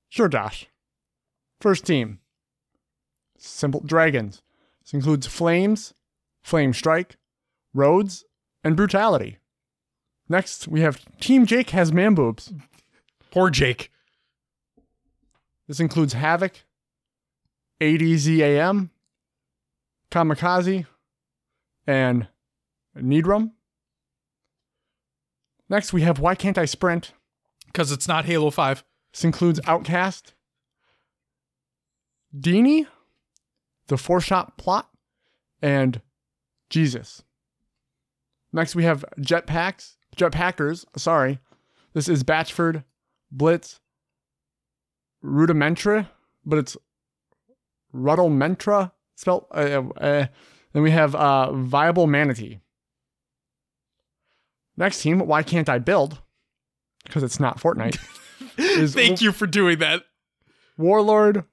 Sure, Josh. First team. Simple Dragons. This includes Flames, Flame Strike, roads, and brutality. Next, we have Team Jake has man boobs. Poor Jake. This includes Havoc, ADZAM, Kamikaze, and Nidrum. Next, we have Why Can't I Sprint? Because it's not Halo 5. This includes Outcast, Dini, The Four-Shot Plot, and Jesus. Next, we have Jetpackers. This is Batchford, Blitz, Rudimentra, but it's Rudimentra spelled. Then we have Viable Manatee. Next team, Why Can't I Build? Because it's not Fortnite. Thank you for doing that. Warlord,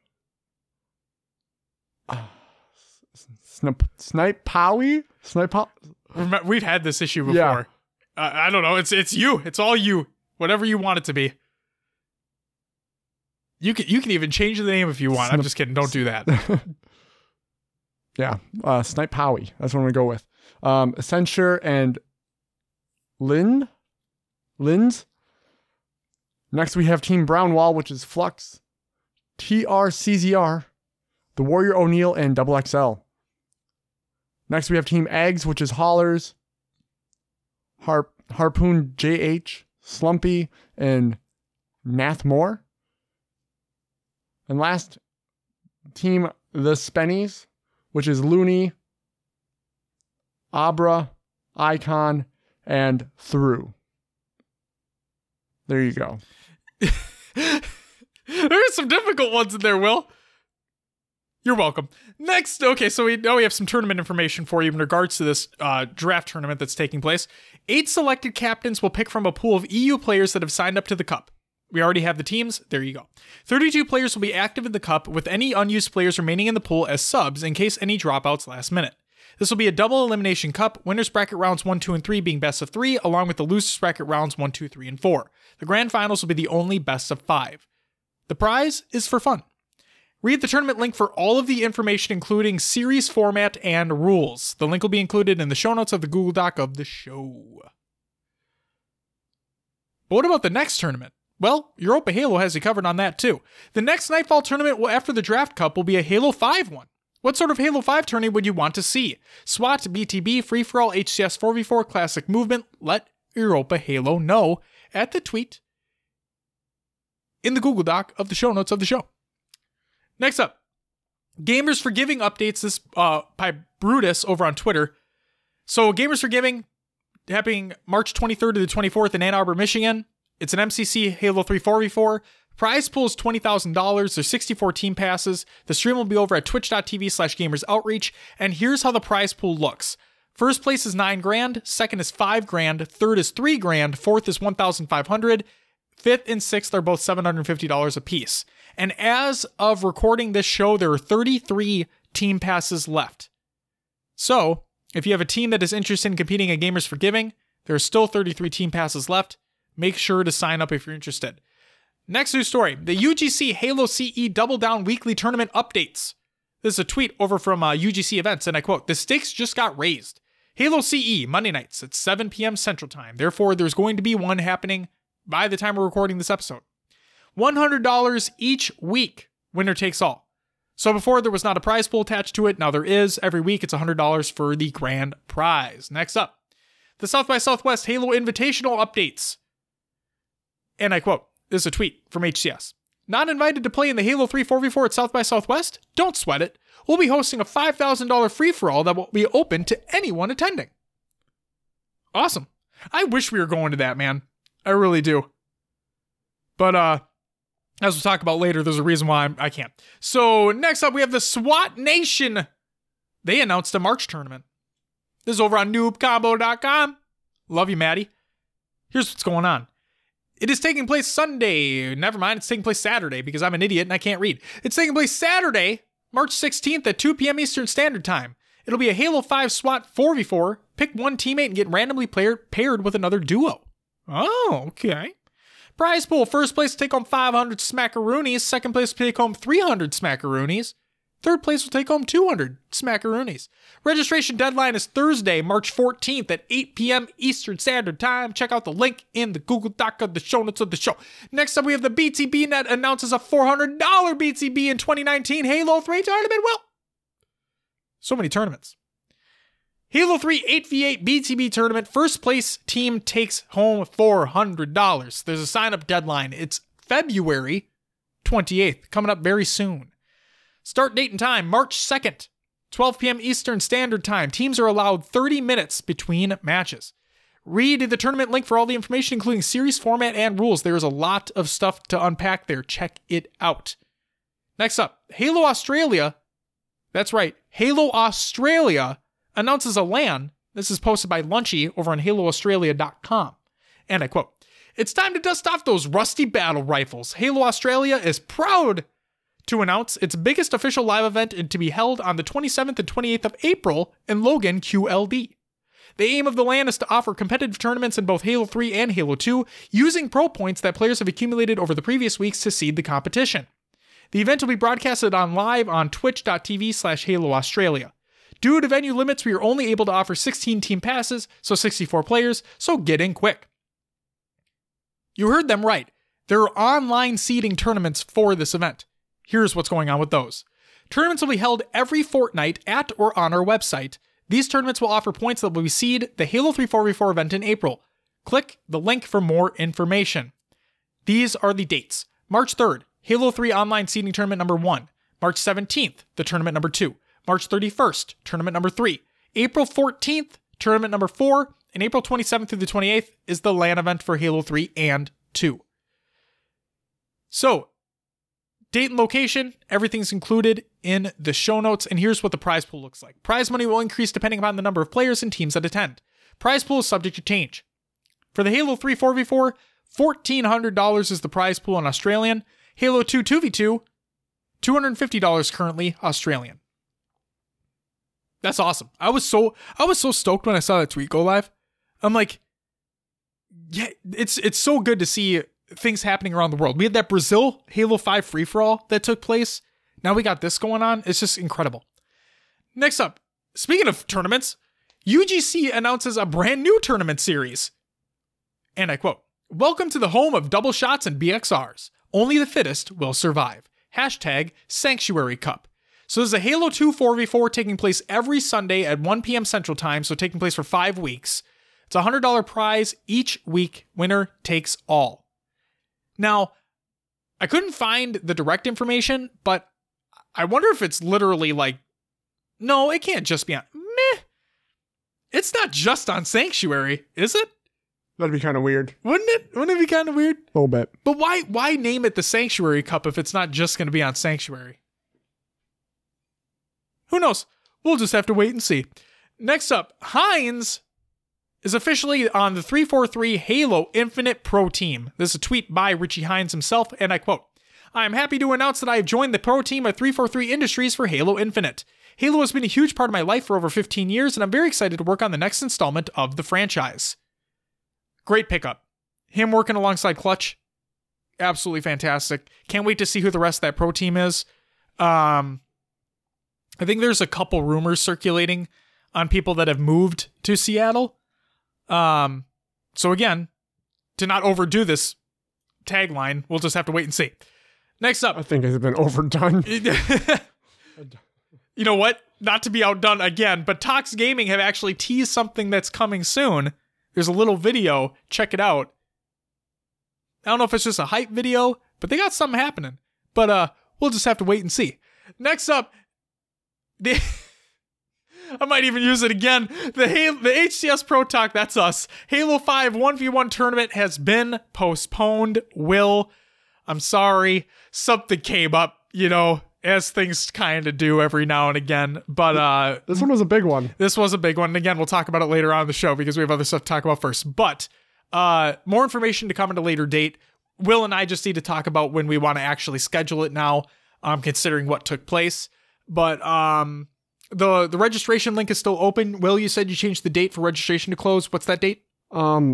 Snipe Powie? We've had this issue before. Yeah. I don't know. It's you. It's all you. Whatever you want it to be. You can even change the name if you want. I'm just kidding. Don't do that. Yeah. Snipe Howie. That's what I'm going to go with. Censure and Linz. Next, we have Team Brownwall, which is Flux, TRCZR, The Warrior O'Neill, and Double XL. Next, we have Team Eggs, which is Hollers, Harpoon JH, Slumpy, and Nathmore. And last, Team The Spennies, which is Looney, Abra, Icon, and Through. There you go. There are some difficult ones in there, Will. You're welcome. Next, okay, so we know we have some tournament information for you in regards to this draft tournament that's taking place. 8 selected captains will pick from a pool of EU players that have signed up to the Cup. We already have the teams. There you go. 32 players will be active in the Cup, with any unused players remaining in the pool as subs in case any dropouts last minute. This will be a double elimination cup, winners bracket rounds 1, 2, and 3 being best of 3, along with the losers bracket rounds 1, 2, 3, and 4. The grand finals will be the only best of 5. The prize is for fun. Read the tournament link for all of the information, including series format and rules. The link will be included in the show notes of the Google Doc of the show. But what about the next tournament? Well, Europa Halo has you covered on that too. The next Nightfall tournament after the Draft Cup will be a Halo 5 one. What sort of Halo 5 tourney would you want to see? SWAT, BTB, Free For All, HCS 4v4, Classic Movement. Let Europa Halo know at the tweet in the Google Doc of the show notes of the show. Next up, Gamers for Giving updates this by Brutus over on Twitter. So Gamers for Giving happening March 23rd to the 24th in Ann Arbor, Michigan. It's an MCC Halo 3 4v4. Prize pool is $20,000. There's 64 team passes. The stream will be over at twitch.tv/gamersoutreach. And here's how the prize pool looks. First place is $9,000. Second is $5,000. Third is $3,000. Fourth is $1,500. Fifth and sixth are both $750 apiece. And as of recording this show, there are 33 team passes left. So, if you have a team that is interested in competing at Gamers for Giving, there are still 33 team passes left. Make sure to sign up if you're interested. Next news story, the UGC Halo CE Double Down Weekly Tournament Updates. This is a tweet over from UGC Events, and I quote, "The stakes just got raised. Halo CE, Monday nights at 7 p.m. Central Time. Therefore, there's going to be one happening by the time we're recording this episode. $100 each week, winner takes all." So before there was not a prize pool attached to it, now there is. Every week it's $100 for the grand prize. Next up, the South by Southwest Halo Invitational updates. And I quote, this is a tweet from HCS. "Not invited to play in the Halo 3 4v4 at South by Southwest? Don't sweat it. We'll be hosting a $5,000 free-for-all that will be open to anyone attending." Awesome. I wish we were going to that, man. I really do. But as we'll talk about later, there's a reason why I can't. So next up, we have the SWAT Nation. They announced a March tournament. This is over on noobcombo.com. Love you, Maddie. Here's what's going on. It is taking place Sunday. Never mind, it's taking place Saturday because I'm an idiot and I can't read. It's taking place Saturday, March 16th at 2 p.m. Eastern Standard Time. It'll be a Halo 5 SWAT 4v4. Pick one teammate and get randomly paired with another duo. Oh, okay. Prize pool, first place to take home 500 smackaroonies, second place to take home 300 smackaroonies, Third place will take home 200 smackaroonies. Registration deadline is Thursday, March 14th at 8 p.m. Eastern Standard Time. Check out the link in the Google Doc of the show notes of the show. Next up, we have the BTBnet announces a $400 BTB in 2019 Halo 3 tournament. Well, so many tournaments. Halo 3 8v8 BTB tournament. First place team takes home $400. There's a sign-up deadline. It's February 28th, coming up very soon. Start date and time, March 2nd, 12 p.m. Eastern Standard Time. Teams are allowed 30 minutes between matches. Read the tournament link for all the information, including series, format, and rules. There is a lot of stuff to unpack there. Check it out. Next up, Halo Australia. That's right, Halo Australia announces a LAN. This is posted by Lunchy over on HaloAustralia.com. And I quote, "It's time to dust off those rusty battle rifles. Halo Australia is proud to announce its biggest official live event to be held on the 27th and 28th of April in Logan, QLD. The aim of the LAN is to offer competitive tournaments in both Halo 3 and Halo 2, using pro points that players have accumulated over the previous weeks to seed the competition. The event will be broadcasted on live on twitch.tv/HaloAustralia. Due to venue limits, we are only able to offer 16 team passes, so 64 players, so get in quick." You heard them right. There are online seeding tournaments for this event. Here's what's going on with those. Tournaments will be held every fortnight at or on our website. These tournaments will offer points that will seed the Halo 3 4v4 event in April. Click the link for more information. These are the dates. March 3rd, Halo 3 online seeding tournament number 1. March 17th, the tournament number 2. March 31st, tournament number 3. April 14th, tournament number 4. And April 27th through the 28th is the LAN event for Halo 3 and 2. So, date and location, everything's included in the show notes, and here's what the prize pool looks like. Prize money will increase depending upon the number of players and teams that attend. Prize pool is subject to change. For the Halo 3 4v4, $1,400 is the prize pool in Australian. Halo 2 2v2, $250 currently Australian. That's awesome. I was so stoked when I saw that tweet go live. I'm like, yeah, it's so good to see things happening around the world. We had that Brazil Halo 5 free-for-all that took place. Now we got this going on. It's just incredible. Next up, speaking of tournaments, UGC announces a brand new tournament series. And I quote, "Welcome to the home of double shots and BXRs. Only the fittest will survive. Hashtag Sanctuary Cup." So there's a Halo 2 4v4 taking place every Sunday at 1 p.m. Central Time, so taking place for 5 weeks. It's a $100 prize each week. Winner takes all. Now, I couldn't find the direct information, but I wonder if it's literally like, no, it can't just be on, meh. It's not just on Sanctuary, is it? That'd be kind of weird. Wouldn't it be kind of weird? A little bit. But why name it the Sanctuary Cup if it's not just going to be on Sanctuary? Who knows? We'll just have to wait and see. Next up, Heinz is officially on the 343 Halo Infinite Pro Team. This is a tweet by Richie Hines himself, and I quote, "I am happy to announce that I have joined the Pro Team at 343 Industries for Halo Infinite. Halo has been a huge part of my life for over 15 years, and I'm very excited to work on the next installment of the franchise." Great pickup. Him working alongside Clutch, absolutely fantastic. Can't wait to see who the rest of that Pro Team is. I think there's a couple rumors circulating on people that have moved to Seattle. So again, to not overdo this tagline, we'll just have to wait and see. Next up. I think it's been overdone. You know what? Not to be outdone again, but Tox Gaming have actually teased something that's coming soon. There's a little video. Check it out. I don't know if it's just a hype video, but they got something happening. But we'll just have to wait and see. Next up, I might even use it again. The HCS Pro Talk, that's us. Halo 5 1v1 tournament has been postponed. Will, I'm sorry. Something came up, you know, as things kind of do every now and again. But this one was a big one. This was a big one. And again, we'll talk about it later on in the show because we have other stuff to talk about first. But more information to come at a later date. Will and I just need to talk about when we want to actually schedule it now, considering what took place. But The registration link is still open. Will, you said you changed the date for registration to close. What's that date? I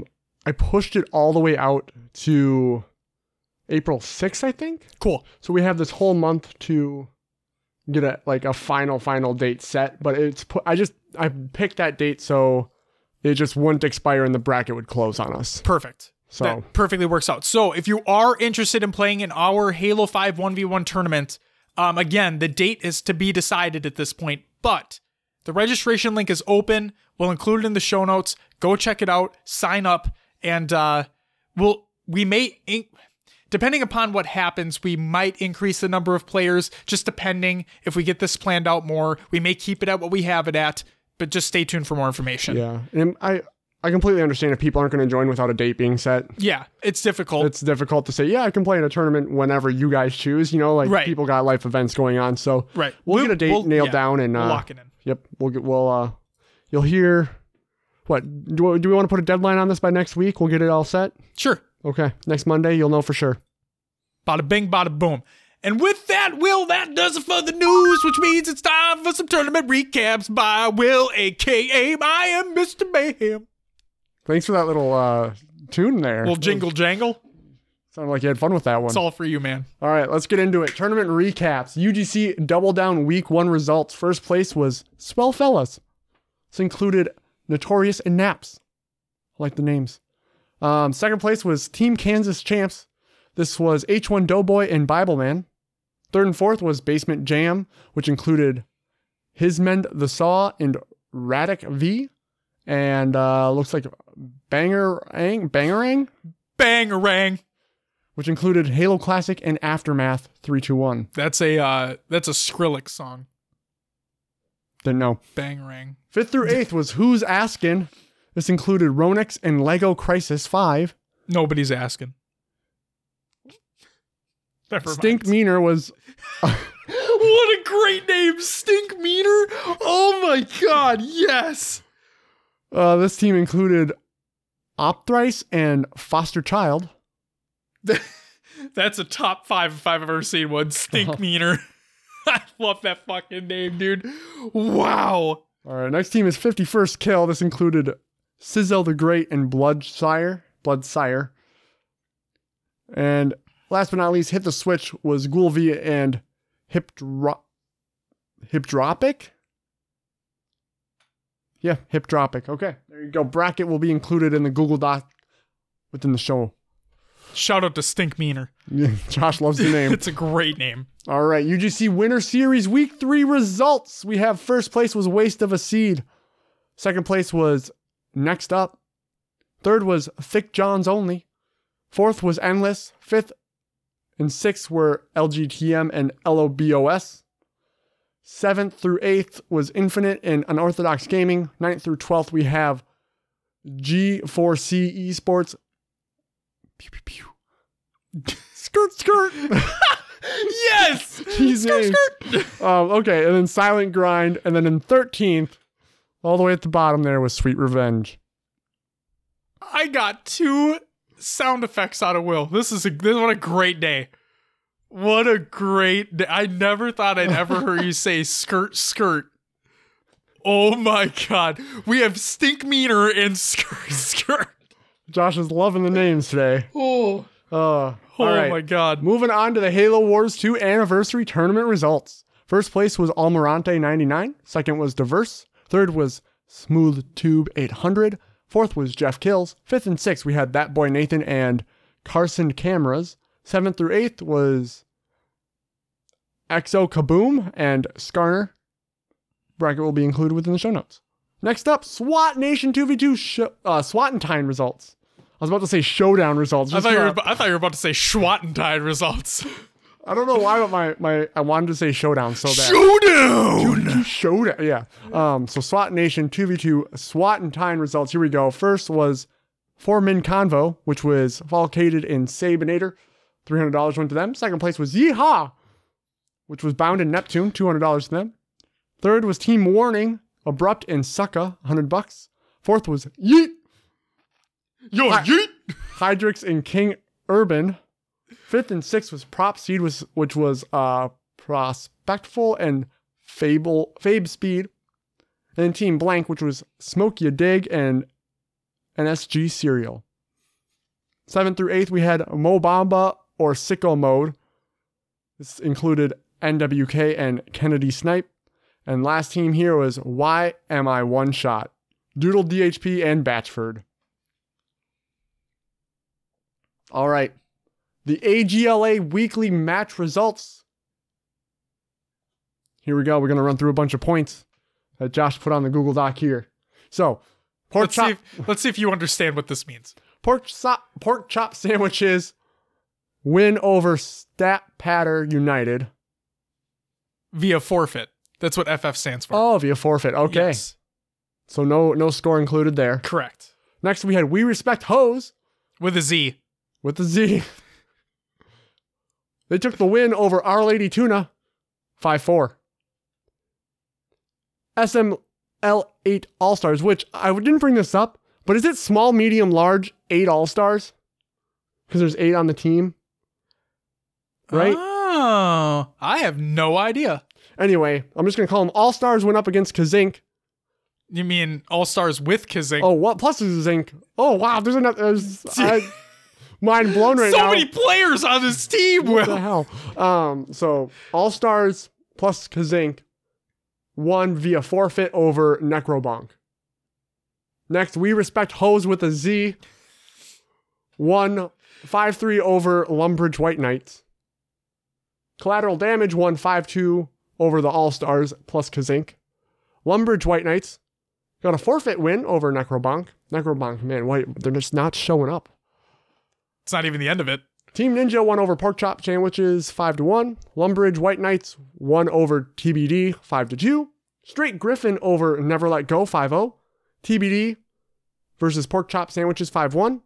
pushed it all the way out to April 6th, I think. Cool. So we have this whole month to get a like a final date set, but it's I picked that date so it just wouldn't expire and the bracket would close on us. Perfect. So that perfectly works out. So if you are interested in playing in our Halo 5 1v1 tournament, again, the date is to be decided at this point, but the registration link is open. We'll include it in the show notes. Go check it out, sign up, and depending upon what happens, we might increase the number of players, just depending if we get this planned out more. We may keep it at what we have it at, but just stay tuned for more information. Yeah, and I completely understand if people aren't going to join without a date being set. Yeah, it's difficult. It's difficult to say, yeah, I can play in a tournament whenever you guys choose. You know, like right. People got life events going on, so right. we'll get a date nailed down and we'll lock it in. Yep, you'll hear. What do we want to put a deadline on this by next week? We'll get it all set. Sure. Okay. Next Monday, you'll know for sure. Bada bing, bada boom. And with that, Will, that does it for the news, which means it's time for some tournament recaps by Will, a.k.a. I am Mr. Mayhem. Thanks for that little tune there. Little jingle jangle. Sounded like you had fun with that one. It's all for you, man. All right, let's get into it. Tournament recaps. UGC Double Down Week 1 results. First place was Swell Fellas. This included Notorious and Naps. I like the names. Second place was Team Kansas Champs. This was H1 Doughboy and Bibleman. Third and fourth was Basement Jam, which included Hismend the Saw and Radic V. And looks like Bangarang, which included Halo Classic and Aftermath 321. That's a Skrillex song. Didn't know. Bangarang. Fifth through eighth was Who's Askin'. This included Ronix and Lego Crisis 5. Nobody's asking. Stink Meaner was... What a great name! Stink Meaner? Oh my god, yes! This team included Opthrice and Foster Child. That's a top five if I've ever seen one. Stink Meaner. I love that fucking name, dude. Wow. Alright, next team is 51st Kill. This included... Sizzel the Great and Bloodsire. And last but not least, Hit the Switch was Ghoulvi and Hypdropic? Yeah, Hypdropic. Okay, there you go. Bracket will be included in the Google Doc within the show. Shout out to Stink Meaner. Josh loves the name. It's a great name. All right, UGC Winter Series Week 3 results. We have first place was Waste of a Seed. Second place was Next Up. Third was Thick John's Only. Fourth was Endless. Fifth and sixth were LGTM and LOBOS. Seventh through eighth was Infinite and Unorthodox Gaming. Ninth through 12th we have G4C Esports. Pew pew pew. Skirt skirt. Yes. Skirt skirt. Okay, and then Silent Grind, and then in 13th. All the way at the bottom there was Sweet Revenge. I got two sound effects out of Will. This is what a great day. What a great day. I never thought I'd ever hear you say skirt, skirt. Oh my God. We have Stink Meaner and Skirt, Skirt. Josh is loving the names today. Oh, all right. My God. Moving on to the Halo Wars 2 Anniversary Tournament results. First place was Almirante 99. Second was Diverse. Third was Smooth Tube 800. Fourth was Jeff Kills. Fifth and sixth, we had That Boy Nathan and Carson Cameras. Seventh through eighth was Exo Kaboom and Skarner. Bracket will be included within the show notes. Next up, SWAT Nation 2v2 SWATentine results. I was about to say showdown results. I thought you were about to say SWATentine results. I don't know why, but I wanted to say showdown so bad. Showdown! Yeah. So SWAT Nation 2v2 SWAT and Tyne results. Here we go. First was 4-Min Convo, which was Volcated in Sabinator. $300 went to them. Second place was Yeehaw, which was Bound in Neptune. $200 to them. Third was Team Warning, Abrupt and Sucka. $100. Fourth was Yeet. Yo, Yeet! Hydrix and King Urban. Fifth and sixth was Prop Seed, which was Prospectful and Fabe Speed. And then Team Blank, which was Smoke Ya Dig and NSG Serial. Seventh through eighth, we had Mo Bamba or Sicko Mode. This included NWK, and Kennedy Snipe. And last team here was Why Am I One Shot? Doodle DHP and Batchford. All right. The AGLA weekly match results. Here we go. We're going to run through a bunch of points that Josh put on the Google Doc here. So, let's see if you understand what this means. Pork chop sandwiches win over Stat Patter United. Via forfeit. That's what FF stands for. Oh, via forfeit. Okay. Yes. So no score included there. Correct. Next we had We Respect Hoes. With a Z. They took the win over Our Lady Tuna, 5-4. SML8 All-Stars, which I didn't bring this up, but is it small, medium, large, 8 All-Stars? Because there's 8 on the team. Right? Oh, I have no idea. Anyway, I'm just going to call them All-Stars went up against Kazink. You mean All-Stars with Kazink? Oh, what? Plus Kazink. Oh, wow. There's enough. Mind blown right now. So many players on this team, Will. What the hell? So, All-Stars plus Kazink won via forfeit over Necrobonk. Next, We Respect Hoes with a Z won 5-3 over Lumbridge White Knights. Collateral Damage won 5-2 over the All-Stars plus Kazink. Lumbridge White Knights got a forfeit win over Necrobonk. Necrobonk, man, they're just not showing up. It's not even the end of it. Team Ninja won over Pork Chop Sandwiches 5-1. Lumbridge White Knights won over TBD 5-2. Straight Griffin over Never Let Go 5-0. TBD versus Pork Chop Sandwiches 5-1.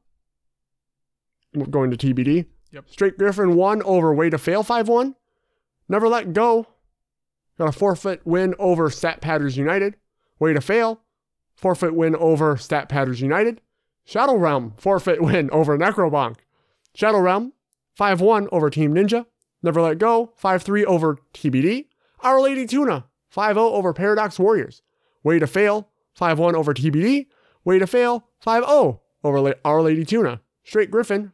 Going to TBD. Yep. Straight Griffin won over Way to Fail 5-1. Never Let Go got a forfeit win over Stat Patters United. Way to Fail, forfeit win over Stat Patters United. Shadow Realm, forfeit win over Necrobonk. Shadow Realm, 5-1 over Team Ninja. Never Let Go, 5-3 over TBD. Our Lady Tuna, 5-0 over Paradox Warriors. Way to Fail, 5-1 over TBD. Way to Fail, 5-0 over Our Lady Tuna. Straight Griffin,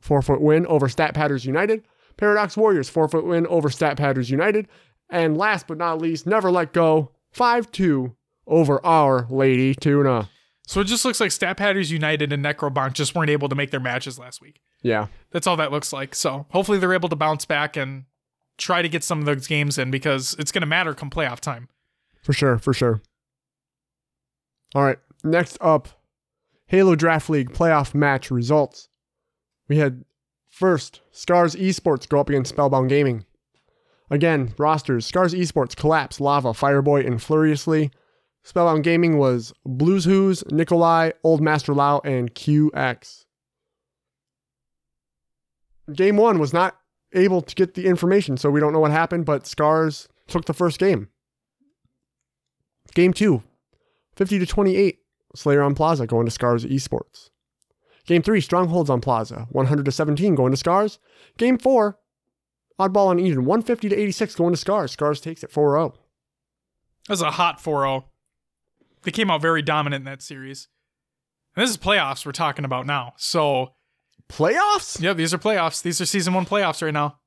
forfeit win over Stat Patters United. Paradox Warriors, forfeit win over Stat Patters United. And last but not least, Never Let Go, 5-2 over Our Lady Tuna. So it just looks like Stat Patters United and Necrobonk just weren't able to make their matches last week. Yeah. That's all that looks like. So hopefully they're able to bounce back and try to get some of those games in because it's going to matter come playoff time. For sure. All right. Next up, Halo Draft League playoff match results. We had first, Scars Esports go up against Spellbound Gaming. Again, rosters, Scars Esports, Collapse, Lava, Fireboy, and Furiously. Spellbound Gaming was Blues Who's, Nikolai, Old Master Lau, and QX. Game 1 was not able to get the information, so we don't know what happened, but Scars took the first game. Game 2, 50-28, Slayer on Plaza going to Scars Esports. Game 3, Strongholds on Plaza, 100-17 going to Scars. Game 4, Oddball on Eden, 150-86 going to Scars. Scars takes it 4-0. That was a hot 4-0. They came out very dominant in that series. And this is playoffs we're talking about now. So playoffs? Yeah, these are playoffs. These are season 1 playoffs right now.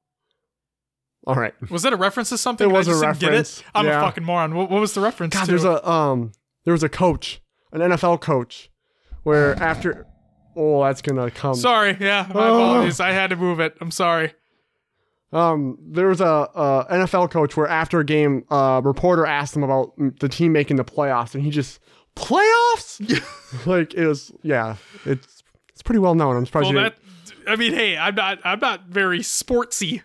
All right. Was that a reference to something? It was a reference. I'm a fucking moron. What was the reference to? God, there was a coach, an NFL coach, where after... Oh, that's going to come. Sorry. Yeah, my apologies. I had to move it. I'm sorry. There was a NFL coach where after a game, a reporter asked him about the team making the playoffs, and he just, playoffs? Like, it was, yeah, it's pretty well known. I'm surprised I'm not very sportsy.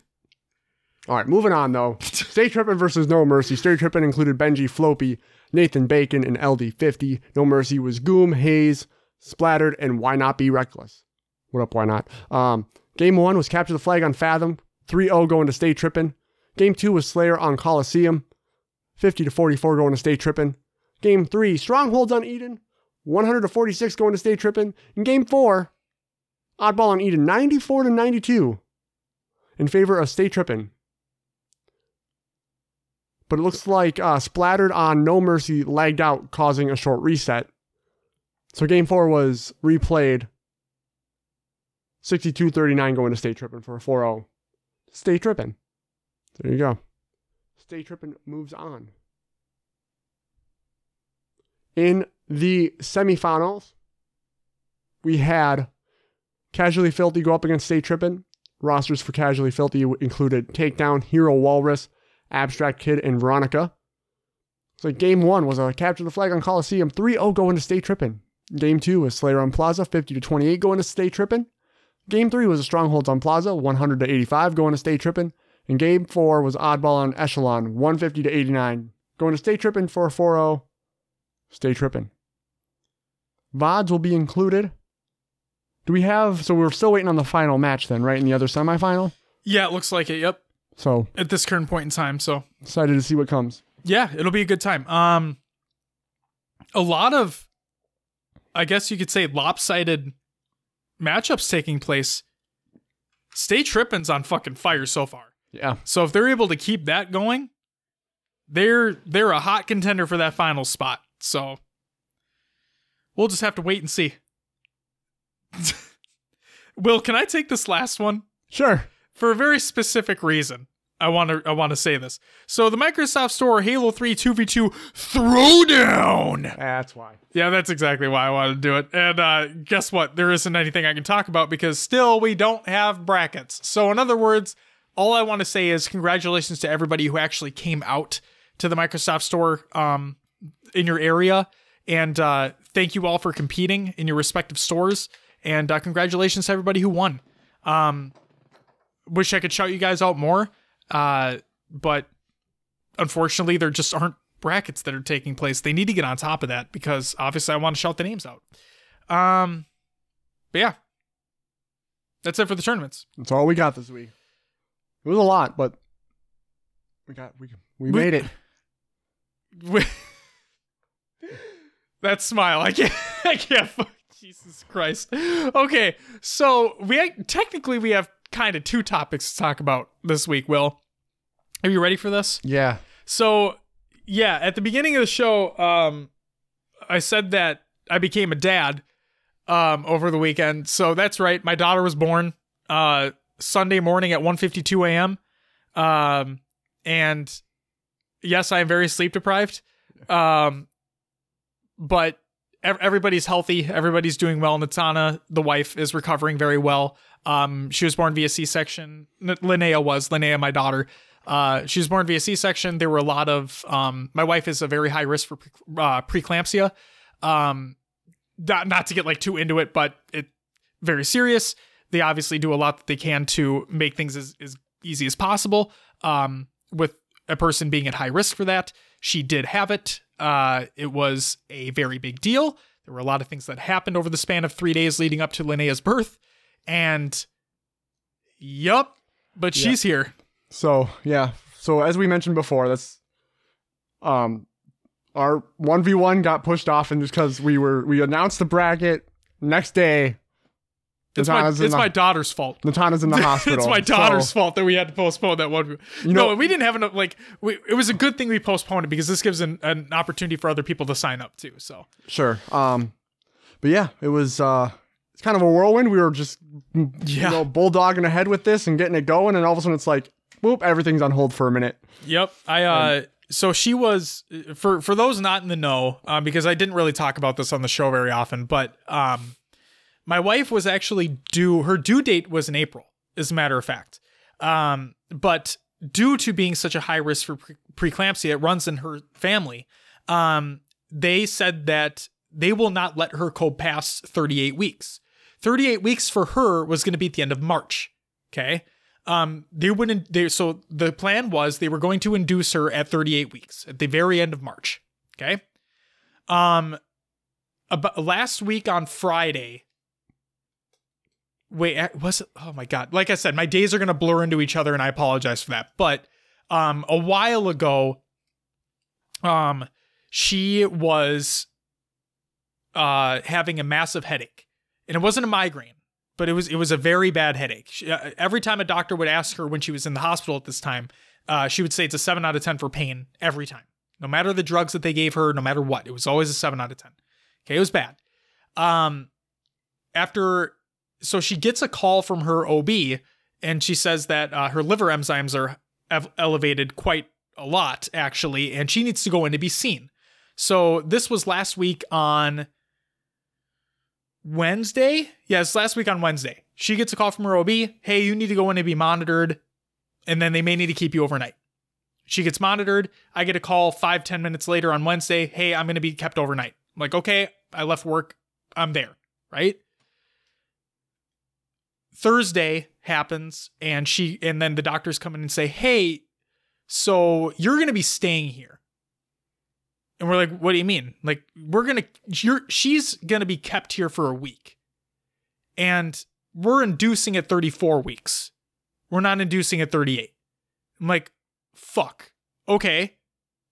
All right, moving on, though. Stay Trippin' versus No Mercy. Stay Trippin' included Benji, Floppy, Nathan Bacon, and LD50. No Mercy was Goom, Hayes, Splattered, and Why Not Be Reckless. What up, Why Not? Game 1 was Capture the Flag on Fathom. 3-0 going to Stay Trippin'. Game 2 was Slayer on Coliseum. 50-44 going to Stay Trippin'. Game 3, Strongholds on Eden. 100-46 going to Stay Trippin'. And Game 4, Oddball on Eden. 94-92 in favor of Stay Trippin'. But it looks like Splattered on No Mercy lagged out, causing a short reset. So Game 4 was replayed. 62-39 going to Stay Trippin' for a 4-0. Stay Trippin'. There you go. Stay Trippin' moves on. In the semifinals, we had Casually Filthy go up against Stay Trippin'. Rosters for Casually Filthy included Takedown, Hero Walrus, Abstract Kid, and Veronica. So game one was a capture the flag on Coliseum, 3-0 going to Stay Trippin'. Game two was Slayer on Plaza, 50-28 going to Stay Trippin'. Game three was a Strongholds on Plaza, 100-85 going to Stay Trippin'. And game four was Oddball on Echelon, 150-89 going to Stay Trippin' for 4-0. Stay Trippin'. VODs will be included. Do we have... So we're still waiting on the final match then, right? In the other semifinal? Yeah, it looks like it. Yep. So at this current point in time, so... Excited to see what comes. Yeah, it'll be a good time. A lot of... I guess you could say lopsided matchups taking place. Stay Trippin's on fucking fire so far. Yeah. So if they're able to keep that going, they're a hot contender for that final spot. So we'll just have to wait and see. Will, can I take this last one? Sure. For a very specific reason. I want to say this. So the Microsoft Store Halo 3 2v2 Throwdown. That's why. Yeah, that's exactly why I wanted to do it. And guess what? There isn't anything I can talk about because still we don't have brackets. So in other words, all I want to say is congratulations to everybody who actually came out to the Microsoft Store in your area. And thank you all for competing in your respective stores. And congratulations to everybody who won. Wish I could shout you guys out more. But unfortunately there just aren't brackets that are taking place. They need to get on top of that because obviously I want to shout the names out. But yeah, that's it for the tournaments. That's all we got this week. It was a lot, but we made it. That smile. I can't. Jesus Christ. Okay. So we have kind of two topics to talk about this week, Will. Are you ready for this? Yeah. So, yeah, at the beginning of the show, I said that I became a dad over the weekend. So that's right. My daughter was born Sunday morning at 1:52 a.m. And yes, I am very sleep deprived. But everybody's healthy. Everybody's doing well. Natana, the wife, is recovering very well. She was born via C-section. Linnea, my daughter. She was born via C-section. There were a lot of, my wife is a very high risk for preeclampsia. Not to get too into it, but it's very serious. They obviously do a lot that they can to make things as easy as possible. With a person being at high risk for that, she did have it. It was a very big deal. There were a lot of things that happened over the span of 3 days leading up to Linnea's birth. And yup, but yeah. She's here. So yeah. So as we mentioned before, that's our 1v1 got pushed off, and just because we announced the bracket next day. It's my daughter's fault. Natana's in the hospital. It's my daughter's fault that we had to postpone that one. No, we didn't have enough. It was a good thing we postponed it because this gives an opportunity for other people to sign up too. So sure. But yeah, it was. It's kind of a whirlwind. We were just bulldogging ahead with this and getting it going, and all of a sudden it's boop, everything's on hold for a minute. Yep. So she was, for those not in the know, because I didn't really talk about this on the show very often, but my wife was actually her due date was in April, as a matter of fact. But due to being such a high risk for preeclampsia, it runs in her family. They said that they will not let her go past 38 weeks. 38 weeks for her was going to be at the end of March. Okay. So the plan was they were going to induce her at 38 weeks at the very end of March. Okay. Last week on Friday. Wait, was it? Oh my God. Like I said, my days are going to blur into each other and I apologize for that. But, a while ago, she was, having a massive headache. And it wasn't a migraine, but it was a very bad headache. She, every time a doctor would ask her when she was in the hospital at this time, she would say it's a 7 out of 10 for pain every time. No matter the drugs that they gave her, no matter what, it was always a 7 out of 10. Okay, it was bad. So she gets a call from her OB, and she says that her liver enzymes are elevated quite a lot, actually, and she needs to go in to be seen. So this was last week on Wednesday. Yes, last week on Wednesday. She gets a call from her OB. Hey, you need to go in and be monitored, and then they may need to keep you overnight. She gets monitored. I get a call 5-10 minutes later on Wednesday. Hey, I'm going to be kept overnight. I'm like, okay, I left work. I'm there, right? Thursday happens, and then the doctors come in and say, hey, so you're going to be staying here. And we're like, what do you mean? Like, she's going to be kept here for a week. And we're inducing at 34 weeks. We're not inducing at 38. I'm like, fuck. Okay.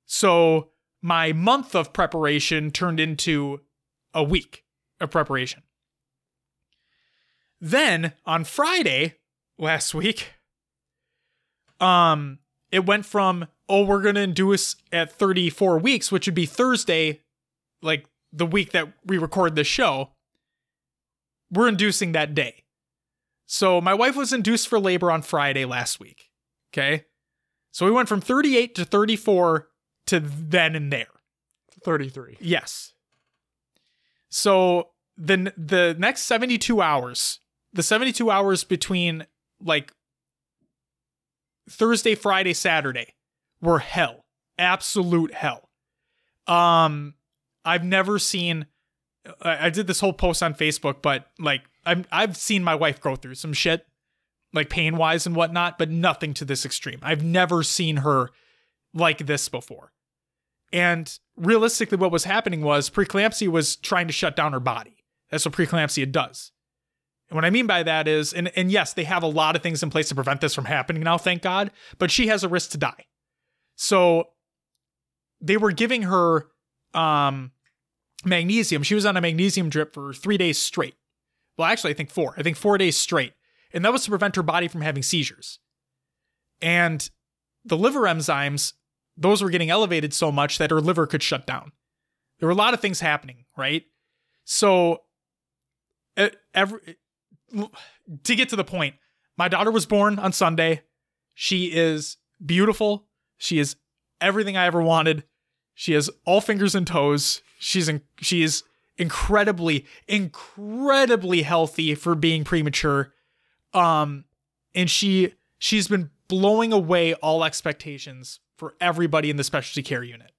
So my month of preparation turned into a week of preparation. Then on Friday last week, it went from, oh, we're going to induce at 34 weeks, which would be Thursday, like the week that we record this show. We're inducing that day. So my wife was induced for labor on Friday last week. Okay. So we went from 38 to 34 to then and there. 33. Yes. So then the next 72 hours, the 72 hours between like Thursday, Friday, Saturday were hell. Absolute hell. I've never seen, I did this whole post on Facebook, but like I've seen my wife go through some shit, like pain wise and whatnot, but nothing to this extreme. I've never seen her like this before. And realistically, what was happening was preeclampsia was trying to shut down her body. That's what preeclampsia does. And what I mean by that is, and yes, they have a lot of things in place to prevent this from happening now, thank God, but she has a risk to die. So they were giving her magnesium. She was on a magnesium drip for 3 days straight. Well, actually, I think 4 days straight. And that was to prevent her body from having seizures. And the liver enzymes, those were getting elevated so much that her liver could shut down. There were a lot of things happening, right? So to get to the point, my daughter was born on Sunday. She is beautiful. She is everything I ever wanted. She has all fingers and toes. She is incredibly, incredibly healthy for being premature. And she's been blowing away all expectations for everybody in the specialty care unit.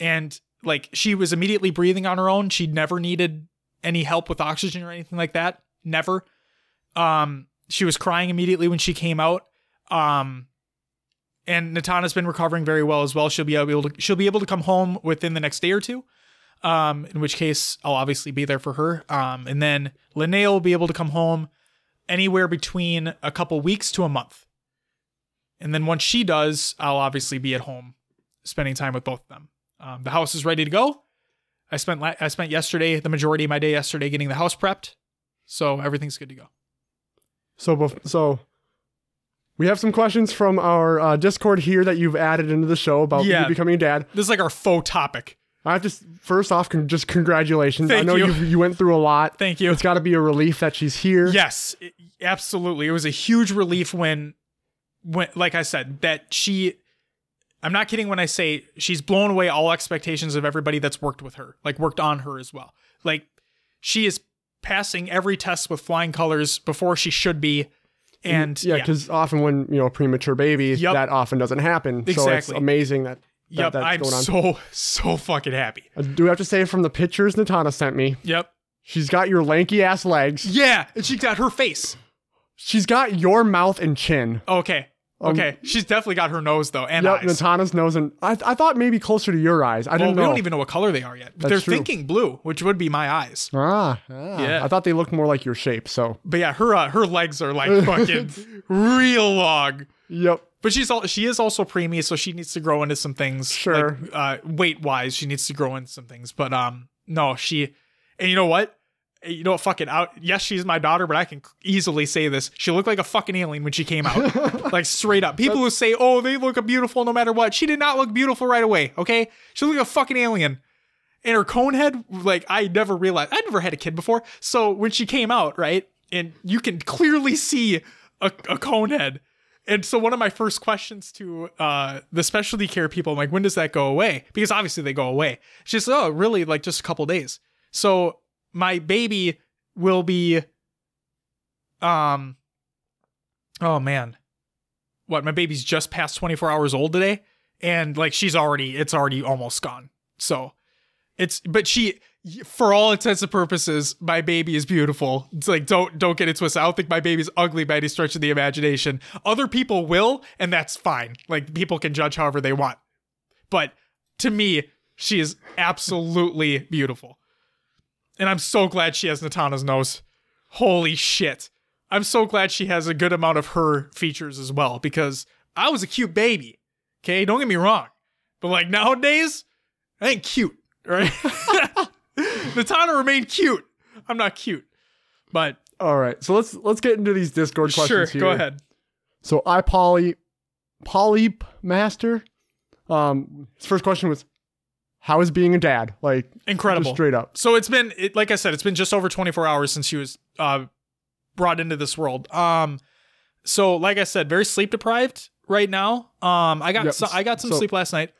And like, she was immediately breathing on her own. She never needed any help with oxygen or anything like that. Never. She was crying immediately when she came out. And Natana's been recovering very well as well. She'll be able to come home within the next day or two. In which case I'll obviously be there for her. And then Linnea will be able to come home anywhere between a couple weeks to a month. And then once she does, I'll obviously be at home spending time with both of them. The house is ready to go. I spent yesterday, the majority of my day yesterday, getting the house prepped. So everything's good to go. So we have some questions from our Discord here that you've added into the show about you becoming a dad. This is like our faux topic. I have to, first off, just congratulations. Thank you. I know you went through a lot. Thank you. It's got to be a relief that she's here. Yes, absolutely. It was a huge relief when, like I said, that she, I'm not kidding when I say she's blown away all expectations of everybody that's worked with her, like worked on her as well. Like, she is passing every test with flying colors before she should be. And yeah, because often when, a premature baby, that often doesn't happen. Exactly. So it's amazing that. Yep, I'm so fucking happy. I do have to say, from the pictures Natana sent me. Yep. She's got your lanky ass legs. Yeah, and she got her face. She's got your mouth and chin. Okay. Okay. She's definitely got her nose though, and eyes. Natana's nose, and I thought maybe closer to your eyes. I didn't know. We don't even know what color they are yet. That's They're true. Thinking blue, which would be my eyes. Yeah. I thought they looked more like your shape. So. But yeah, her legs are like fucking real long. Yep. But she is also preemie, so she needs to grow into some things. Sure. Like, weight wise, she needs to grow into some things. But no, she, and you know what? You know what? Fucking out. Yes, she's my daughter, but I can easily say this: she looked like a fucking alien when she came out, like straight up. People who say, "Oh, they look beautiful no matter what," she did not look beautiful right away. Okay, she looked like a fucking alien, and her cone head. Like, I never realized. I never had a kid before, so when she came out, right, and you can clearly see a cone head. And so one of my first questions to the specialty care people, I'm like, when does that go away? Because obviously they go away. She's like, oh, really? Like just a couple days. So my baby will be, oh man, what? My baby's just past 24 hours old today. And like, it's already almost gone. So but she, for all intents and purposes, my baby is beautiful. It's like, don't get it twisted. I don't think my baby's ugly by any stretch of the imagination. Other people will, and that's fine. Like, people can judge however they want. But to me, she is absolutely beautiful. And I'm so glad she has Natana's nose. Holy shit. I'm so glad she has a good amount of her features as well, because I was a cute baby. Okay, don't get me wrong. But like, nowadays, I ain't cute, right? Natana remained cute. I'm not cute, but all right. So let's get into these Discord questions. Sure, go ahead. So Polyp Master, his first question was, "How is being a dad?" Like, incredible, straight up. So like I said, it's been just over 24 hours since she was brought into this world. So like I said, very sleep deprived right now. I got some sleep last night.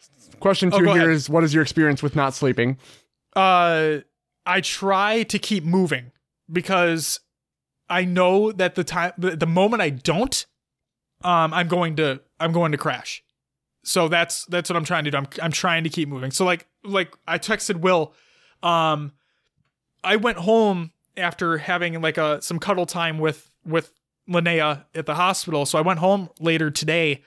Question two here is, what is your experience with not sleeping? I try to keep moving because I know that the moment I don't, I'm going to crash. So that's what I'm trying to do. I'm trying to keep moving. So like I texted Will, I went home after having like some cuddle time with Linnea at the hospital. So I went home later today,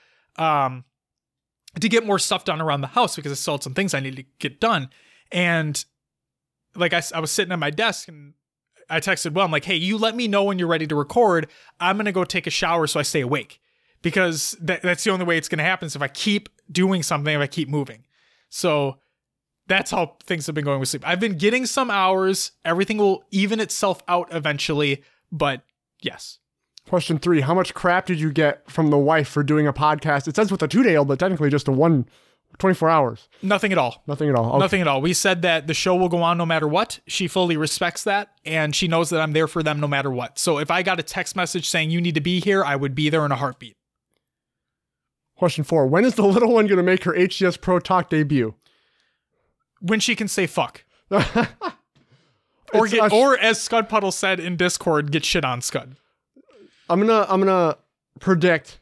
to get more stuff done around the house because I still had some things I needed to get done. And like I was sitting at my desk and I texted, well, I'm like, hey, you let me know when you're ready to record. I'm going to go take a shower so I stay awake, because that's the only way it's going to happen is if I keep doing something, if I keep moving. So that's how things have been going with sleep. I've been getting some hours. Everything will even itself out eventually, but yes. Question three, how much crap did you get from the wife for doing a podcast? It says with a 2-day-old, but technically just a 24 hours. Nothing at all. Nothing at all. Okay. Nothing at all. We said that the show will go on no matter what. She fully respects that, and she knows that I'm there for them no matter what. So if I got a text message saying you need to be here, I would be there in a heartbeat. Question four, when is the little one going to make her HCS Pro Talk debut? When she can say fuck. Or as Scud Puddle said in Discord, get shit on, Scud. I'm gonna predict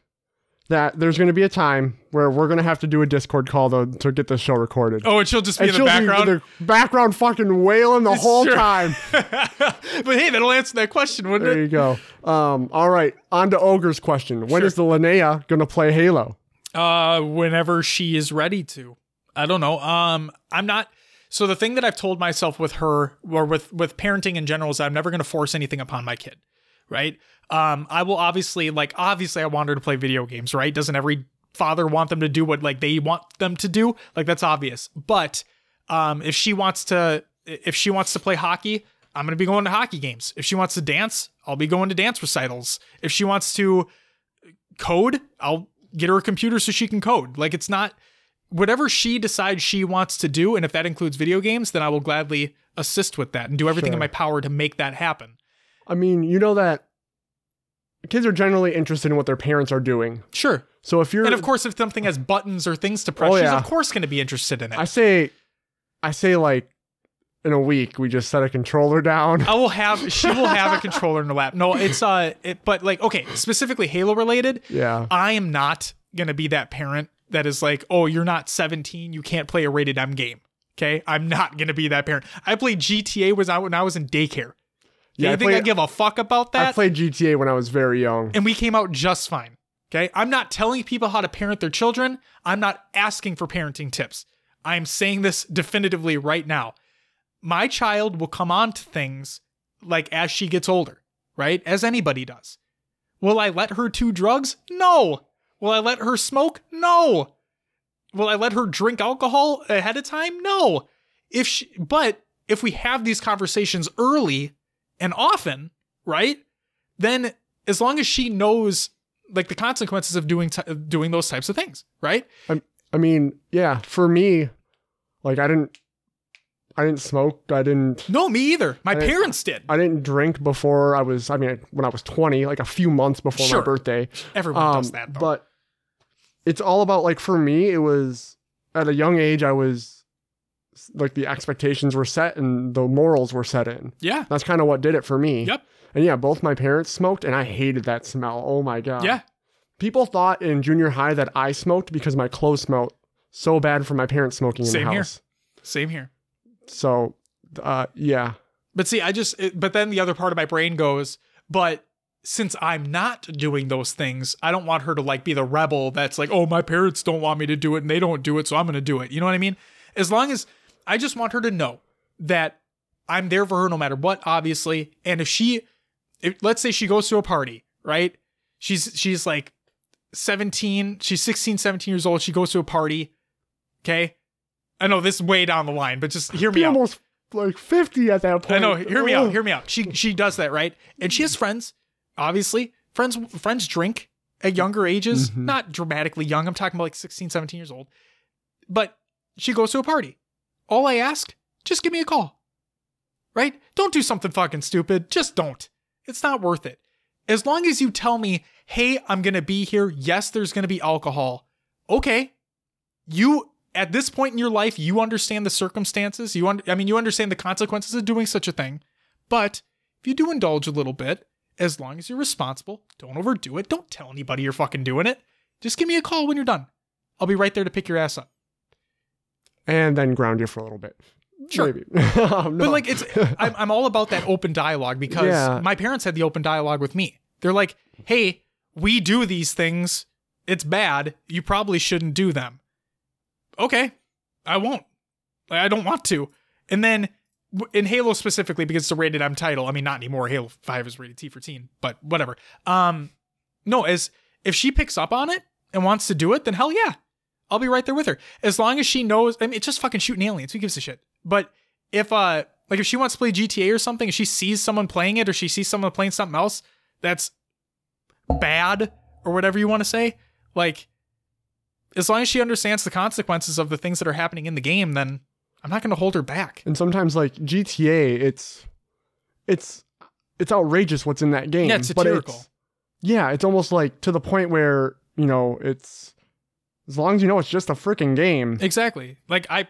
that there's gonna be a time where we're gonna have to do a Discord call though to get the show recorded. Oh, and she'll just be in the background. Be in the background, fucking wailing the whole time. But hey, that'll answer that question, wouldn't it? There you go. All right, on to Ogre's question. When is the Linnea gonna play Halo? Whenever she is ready to. I don't know. I'm not. So the thing that I've told myself with her, or with parenting in general, is that I'm never gonna force anything upon my kid. Right. I will obviously I want her to play video games, right? Doesn't every father want them to do what like they want them to do? Like, that's obvious. But, if she wants to play hockey, I'm going to be going to hockey games. If she wants to dance, I'll be going to dance recitals. If she wants to code, I'll get her a computer so she can code. Like, it's not whatever she decides she wants to do. And if that includes video games, then I will gladly assist with that and do everything in my power to make that happen. I mean, you know that kids are generally interested in what their parents are doing. Sure. So if you're... And of course, if something has buttons or things to press, she's of course going to be interested in it. I say like in a week, we just set a controller down. She will have a controller in her lap. No, specifically Halo related. Yeah. I am not going to be that parent that is like, oh, you're not 17. You can't play a rated M game. Okay. I'm not going to be that parent. I played GTA when I was in daycare. Yeah, I give a fuck about that? I played GTA when I was very young. And we came out just fine, okay? I'm not telling people how to parent their children. I'm not asking for parenting tips. I'm saying this definitively right now. My child will come on to things like as she gets older, right? As anybody does. Will I let her do drugs? No. Will I let her smoke? No. Will I let her drink alcohol ahead of time? No. If we have these conversations early... and often, right? Then as long as she knows like the consequences of doing those types of things, right? I mean, yeah, for me, like I didn't, I didn't smoke. I didn't. No, me either. My parents did. I didn't drink before I was, I mean, when I was 20, like a few months before my birthday. Everyone does that, though. But it's all about, like, for me, it was at a young age, I was like the expectations were set and the morals were set in. Yeah. That's kind of what did it for me. Yep. And yeah, both my parents smoked and I hated that smell. Oh my God. Yeah. People thought in junior high that I smoked because my clothes smelled so bad from my parents smoking in the house. Same here. Same here. So, yeah. But see, but then the other part of my brain goes, but since I'm not doing those things, I don't want her to like be the rebel that's like, oh, my parents don't want me to do it and they don't do it, so I'm going to do it. You know what I mean? As long as I just want her to know that I'm there for her no matter what, obviously. And if let's say she goes to a party, right? She's like 17, she's 16, 17 years old. She goes to a party. Okay. I know this is way down the line, but just hear me out. Almost like 50 at that point. I know. Hear me out. She does that, right? And she has friends, obviously. Friends drink at younger ages, mm-hmm. not dramatically young. I'm talking about like 16, 17 years old. But she goes to a party. All I ask, just give me a call, right? Don't do something fucking stupid. Just don't. It's not worth it. As long as you tell me, hey, I'm going to be here. Yes, there's going to be alcohol. Okay. At this point in your life, you understand the circumstances. You understand the consequences of doing such a thing. But if you do indulge a little bit, as long as you're responsible, don't overdo it. Don't tell anybody you're fucking doing it. Just give me a call when you're done. I'll be right there to pick your ass up. And then ground you for a little bit. Sure. Maybe. No. But like, I'm all about that open dialogue because my parents had the open dialogue with me. They're like, hey, we do these things. It's bad. You probably shouldn't do them. Okay, I won't. I don't want to. And then in Halo specifically, because it's a rated M title. I mean, not anymore. Halo 5 is rated T for teen, but whatever. No, as if she picks up on it and wants to do it, then hell yeah, I'll be right there with her. As long as she knows, I mean, it's just fucking shooting aliens. Who gives a shit? But if if she wants to play GTA or something, if she sees someone playing it or she sees someone playing something else that's bad or whatever you want to say, like, as long as she understands the consequences of the things that are happening in the game, then I'm not going to hold her back. And sometimes, like GTA, it's outrageous what's in that game. Yeah, it's satirical. It's almost like to the point where, you know, it's as long as you know it's just a freaking game. Exactly. Like I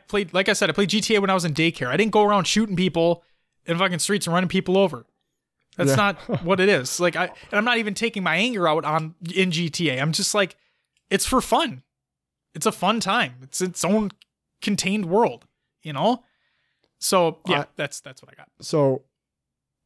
said, I played GTA when I was in daycare. I didn't go around shooting people in fucking streets and running people over. That's not what it is. Like I'm not even taking my anger out in GTA. I'm just like, it's for fun. It's a fun time. It's its own contained world, you know? So, yeah, that's what I got. So,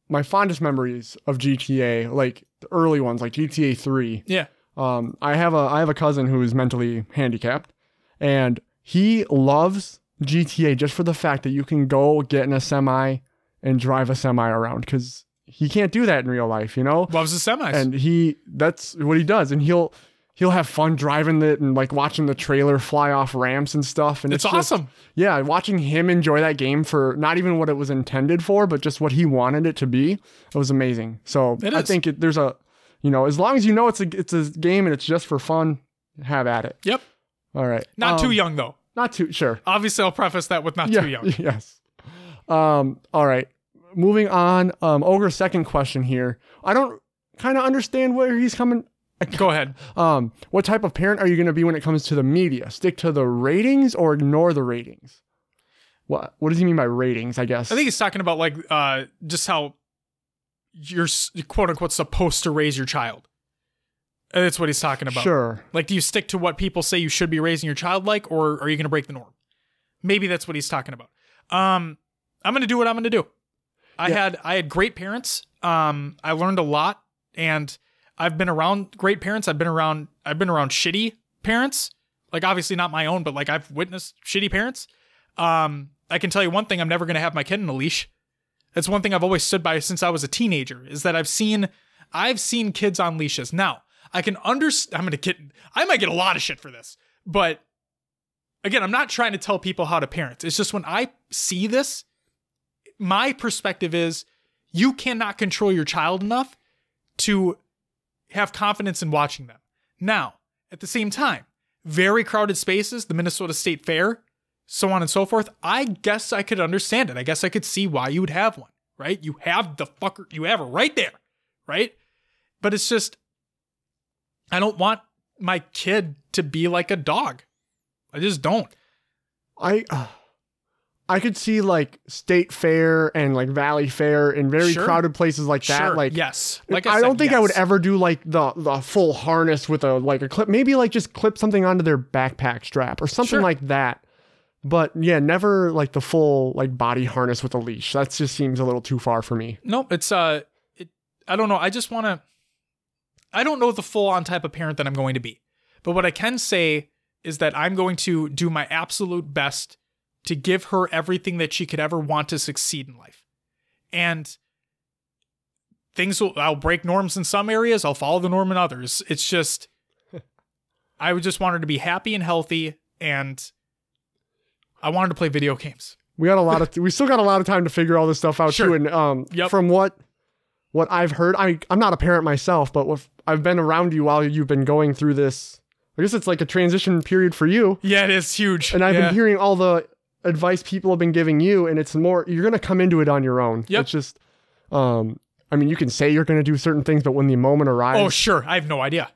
my fondest memories of GTA, like the early ones, like GTA 3. Yeah. I have a cousin who is mentally handicapped, and he loves GTA just for the fact that you can go get in a semi and drive a semi around, 'cause he can't do that in real life, you know? Loves the semis. And that's what he does, and he'll have fun driving it and like watching the trailer fly off ramps and stuff. And it's awesome. Just, yeah. Watching him enjoy that game for not even what it was intended for, but just what he wanted it to be. It was amazing. So I think there's a, you know, as long as you know, it's a game and it's just for fun, have at it. Yep. All right. Not too young though. Not too, sure. Obviously I'll preface that with not too young. Yes. All right. Moving on. Ogre's second question here. I don't kind of understand where he's coming. Go ahead. What type of parent are you going to be when it comes to the media? Stick to the ratings or ignore the ratings? What does he mean by ratings, I guess? I think he's talking about like just how you're quote unquote supposed to raise your child. That's what he's talking about. Sure. Like, do you stick to what people say you should be raising your child like, or are you going to break the norm? Maybe that's what he's talking about. I'm going to do what I'm going to do. I had great parents. I learned a lot, and I've been around great parents. I've been around shitty parents. Like, obviously not my own, but like I've witnessed shitty parents. I can tell you one thing. I'm never going to have my kid in a leash. That's one thing I've always stood by since I was a teenager, is that I've seen kids on leashes. Now I can understand. I might get a lot of shit for this, but again, I'm not trying to tell people how to parent. It's just when I see this, my perspective is you cannot control your child enough to have confidence in watching them. Now, at the same time, very crowded spaces, the Minnesota State Fair, so on and so forth, I guess I could understand it. I guess I could see why you would have one, right? You have the fucker, you have it right there, right? But it's just, I don't want my kid to be like a dog. I just don't. I could see like State Fair and like Valley Fair and very crowded places like that. Sure. Like, yes. Like I don't think I would ever do like the full harness with a clip, maybe like just clip something onto their backpack strap or something like that. But yeah, never like the full like body harness with a leash. That just seems a little too far for me. No, it's, I don't know. I just want to, I don't know the full on type of parent that I'm going to be, but what I can say is that I'm going to do my absolute best to give her everything that she could ever want to succeed in life. And I'll break norms in some areas, I'll follow the norm in others. It's just, I would just want her to be happy and healthy, and I want her to play video games. We still got a lot of time to figure all this stuff out too. And from what I've heard, I'm not a parent myself, but I've been around you while you've been going through this, I guess it's like a transition period for you. Yeah, it is huge. And I've been hearing all the advice people have been giving you, and it's more, you're going to come into it on your own. Yep. It's just, I mean, you can say you're going to do certain things, but when the moment arrives. Oh, sure. I have no idea.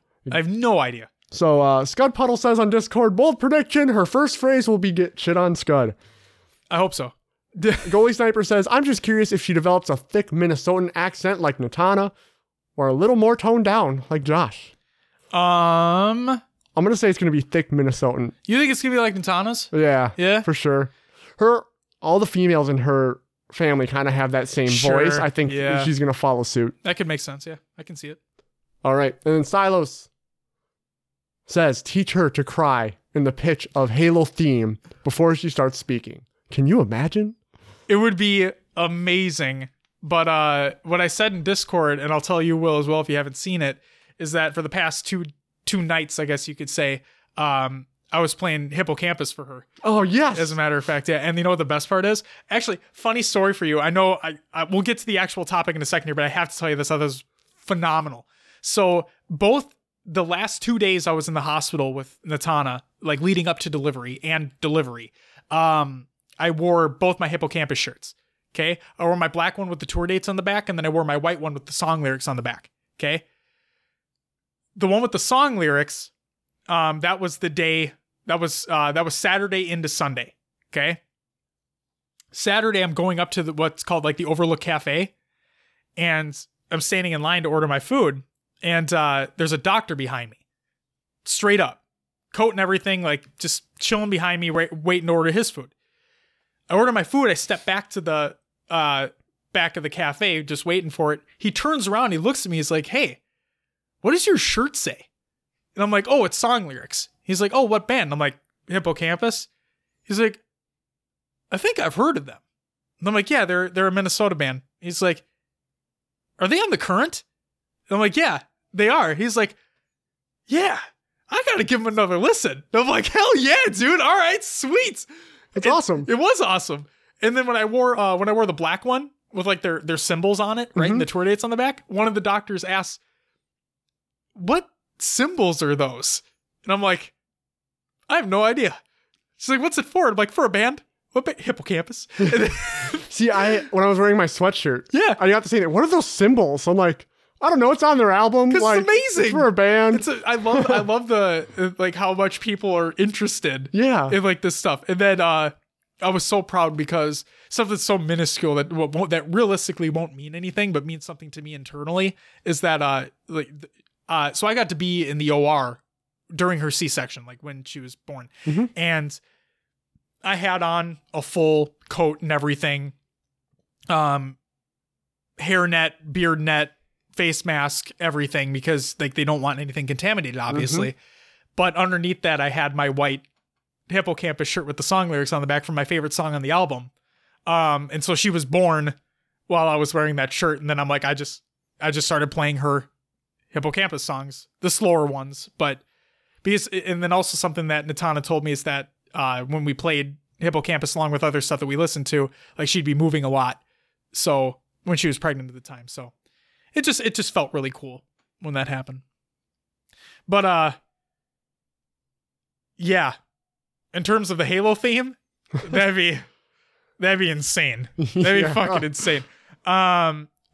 So Scud Puddle says on Discord, bold prediction, her first phrase will be get shit on Scud. I hope so. Goalie Sniper says, I'm just curious if she develops a thick Minnesotan accent like Natana or a little more toned down like Josh. I'm going to say it's going to be thick Minnesotan. You think it's going to be like Natana's? Yeah. Yeah. For sure. All the females in her family kind of have that same voice. I think she's going to follow suit. That could make sense. Yeah. I can see it. All right. And then Silos says, teach her to cry in the pitch of Halo theme before she starts speaking. Can you imagine? It would be amazing. But what I said in Discord, and I'll tell you, Will, as well, if you haven't seen it, is that for the past two nights, I guess you could say, I was playing Hippocampus for her. Oh, yes. As a matter of fact, yeah. And you know what the best part is? Actually, funny story for you. I know we'll get to the actual topic in a second here, but I have to tell you this. Other's phenomenal. So both the last 2 days I was in the hospital with Natana, like leading up to delivery and delivery, I wore both my Hippocampus shirts. Okay. I wore my black one with the tour dates on the back, and then I wore my white one with the song lyrics on the back. Okay. The one with the song lyrics, that was the day, that was Saturday into Sunday, okay? Saturday, I'm going up to what's called like the Overlook Cafe, and I'm standing in line to order my food, and there's a doctor behind me, straight up, coat and everything, like just chilling behind me, waiting to order his food. I order my food, I step back to the back of the cafe, just waiting for it. He turns around, he looks at me, he's like, hey, what does your shirt say? And I'm like, oh, it's song lyrics. He's like, oh, what band? And I'm like, Hippocampus. He's like, I think I've heard of them. And I'm like, yeah, they're a Minnesota band. He's like, are they on The Current? And I'm like, yeah, they are. He's like, yeah, I got to give them another listen. And I'm like, hell yeah, dude. All right, sweet. It's awesome. It was awesome. And then when I wore the black one with like their symbols on it, right? Mm-hmm. And the tour dates on the back, one of the doctors asked, what symbols are those? And I'm like, I have no idea. She's like, what's it for? And I'm like, for a band? What band? Hippocampus. See, when I was wearing my sweatshirt, I got to say, what are those symbols? I'm like, I don't know. It's on their album. Like, it's amazing. It's for a band. I love the, like, how much people are interested in like this stuff. And then I was so proud because something so minuscule that realistically won't mean anything, but means something to me internally is that so I got to be in the OR during her C-section, like when she was born. Mm-hmm. And I had on a full coat and everything. Hairnet, beard net, face mask, everything, because like they don't want anything contaminated, obviously. Mm-hmm. But underneath that, I had my white Hippocampus shirt with the song lyrics on the back from my favorite song on the album. And so she was born while I was wearing that shirt. And then I'm like, I just started playing her Hippocampus songs, the slower ones, and then also something that Natana told me is that when we played Hippocampus along with other stuff that we listened to, like she'd be moving a lot. So when she was pregnant at the time, so it just felt really cool when that happened. But in terms of the Halo theme, That'd be insane. That'd be fucking insane.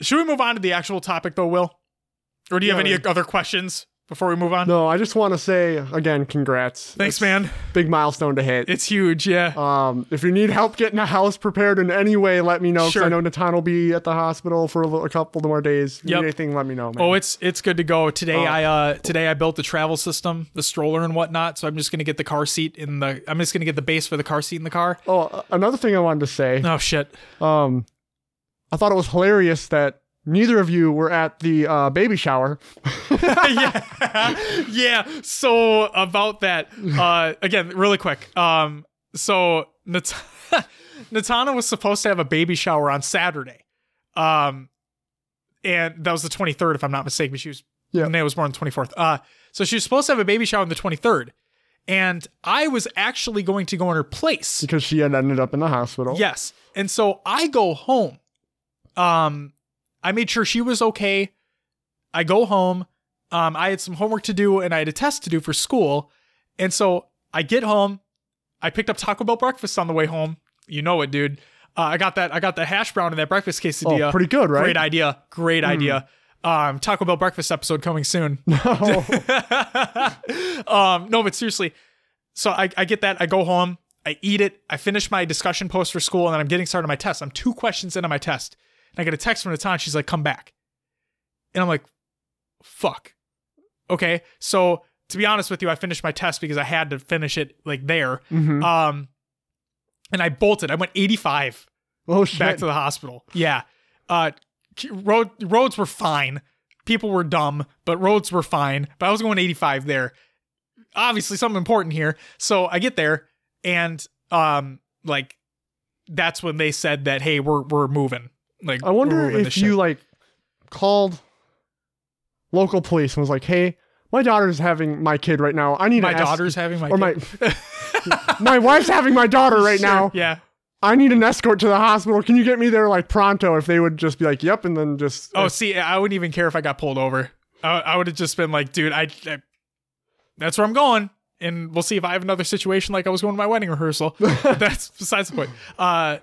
Should we move on to the actual topic though, Will? Or do you have any other questions before we move on? No, I just want to say again, congrats. Thanks, man. Big milestone to hit. It's huge, yeah. If you need help getting a house prepared in any way, let me know. Sure. 'Cause I know Natan will be at the hospital for a couple more days. Yep. Need anything, let me know, man. Oh, it's good to go. Today I built the travel system, the stroller and whatnot. So I'm just gonna get the car seat in the. I'm just gonna get the base for the car seat in the car. Oh, another thing I wanted to say. Oh shit. I thought it was hilarious that. Neither of you were at the baby shower. Yeah. So about that, again, really quick. So Natana was supposed to have a baby shower on Saturday. And that was the 23rd, if I'm not mistaken. But she was, Renee was born on the 24th. So she was supposed to have a baby shower on the 23rd. And I was actually going to go in her place. Because she had ended up in the hospital. Yes. And so I go home. I made sure she was okay. I go home. I had some homework to do and I had a test to do for school. And so I get home. I picked up Taco Bell breakfast on the way home. You know it, dude. I got the hash brown in that breakfast quesadilla. Oh, pretty good, right? Great idea. Taco Bell breakfast episode coming soon. No. No, but seriously. So I get that. I go home. I eat it. I finish my discussion post for school and then I'm getting started on my test. I'm 2 questions into my test. And I get a text from Natan. She's like, come back. And I'm like, fuck. Okay. So to be honest with you, I finished my test because I had to finish it like there. Mm-hmm. And I bolted. I went 85 back to the hospital. Yeah. Roads were fine. People were dumb, but roads were fine. But I was going 85 there. Obviously something important here. So I get there and that's when they said that, hey, we're moving. Like, I wonder if you called local police and was like, "Hey, my daughter's having my kid right now. I need my daughter's having my kid. My wife's having my daughter right now. Yeah, I need an escort to the hospital. Can you get me there like pronto?" If they would just be like, "Yep," and then just I wouldn't even care if I got pulled over. I would have just been like, "Dude, I that's where I'm going, and we'll see if I have another situation like I was going to my wedding rehearsal." That's besides the point.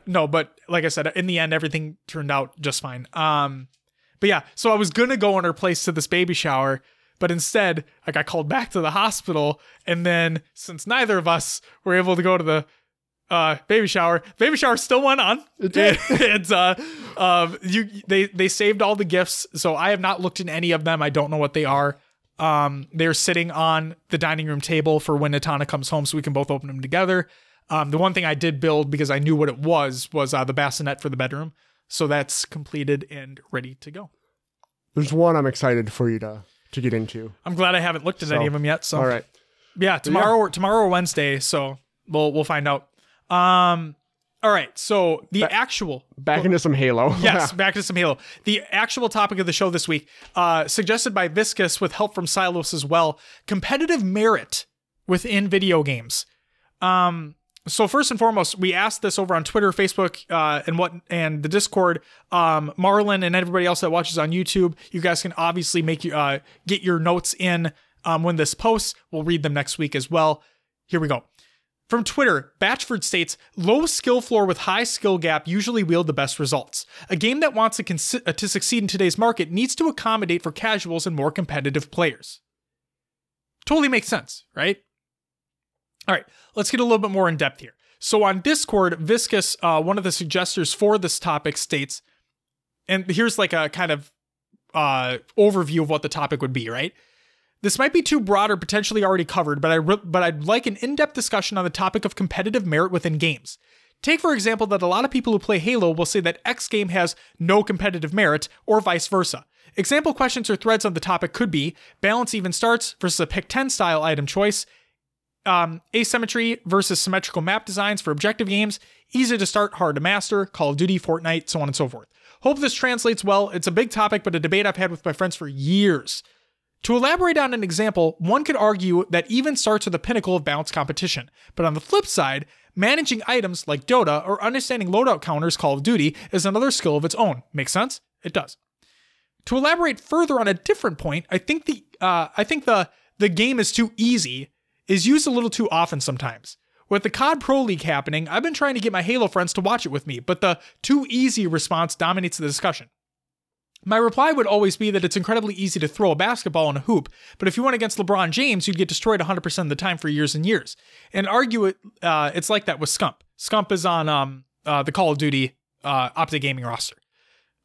No, but like I said, in the end, everything turned out just fine. But yeah, so I was going to go in her place to this baby shower, but instead I got called back to the hospital. And then since neither of us were able to go to the baby shower still went on. It did. It's, they saved all the gifts. So I have not looked in any of them. I don't know what they are. They're sitting on the dining room table for when Natana comes home so we can both open them together. The one thing I did build because I knew what it was the bassinet for the bedroom. So that's completed and ready to go. There's one I'm excited for you to get into. I'm glad I haven't looked at any of them yet. So all right. Yeah, tomorrow or Wednesday. So we'll find out. All right. So into some Halo. Yes, back into some Halo. The actual topic of the show this week, suggested by Viscus with help from Silos as well, competitive merit within video games. So first and foremost, we asked this over on Twitter, Facebook, and the Discord. Marlon and everybody else that watches on YouTube, you guys can obviously get your notes in when this posts. We'll read them next week as well. Here we go. From Twitter, Batchford states, low skill floor with high skill gap usually wield the best results. A game that wants to succeed in today's market needs to accommodate for casuals and more competitive players. Totally makes sense, right? All right, let's get a little bit more in depth here. So on Discord, Viscus, one of the suggesters for this topic states, and here's like a kind of overview of what the topic would be, right? This might be too broad or potentially already covered, but I'd like an in-depth discussion on the topic of competitive merit within games. Take, for example, that a lot of people who play Halo will say that X game has no competitive merit, or vice versa. Example questions or threads on the topic could be balance even starts versus a pick 10 style item choice, asymmetry versus symmetrical map designs for objective games, easy to start, hard to master, Call of Duty, Fortnite, so on and so forth. Hope this translates well. It's a big topic, but a debate I've had with my friends for years. To elaborate on an example, one could argue that even starts are the pinnacle of balanced competition. But on the flip side, managing items like Dota or understanding loadout counters Call of Duty is another skill of its own. Makes sense? It does. To elaborate further on a different point, I think the game is too easy is used a little too often sometimes. With the COD Pro League happening, I've been trying to get my Halo friends to watch it with me, but the too easy response dominates the discussion. My reply would always be that it's incredibly easy to throw a basketball in a hoop, but if you went against LeBron James, you'd get destroyed 100% of the time for years and years. And argue it, it's like that with Scump. Scump is on the Call of Duty Optic Gaming roster,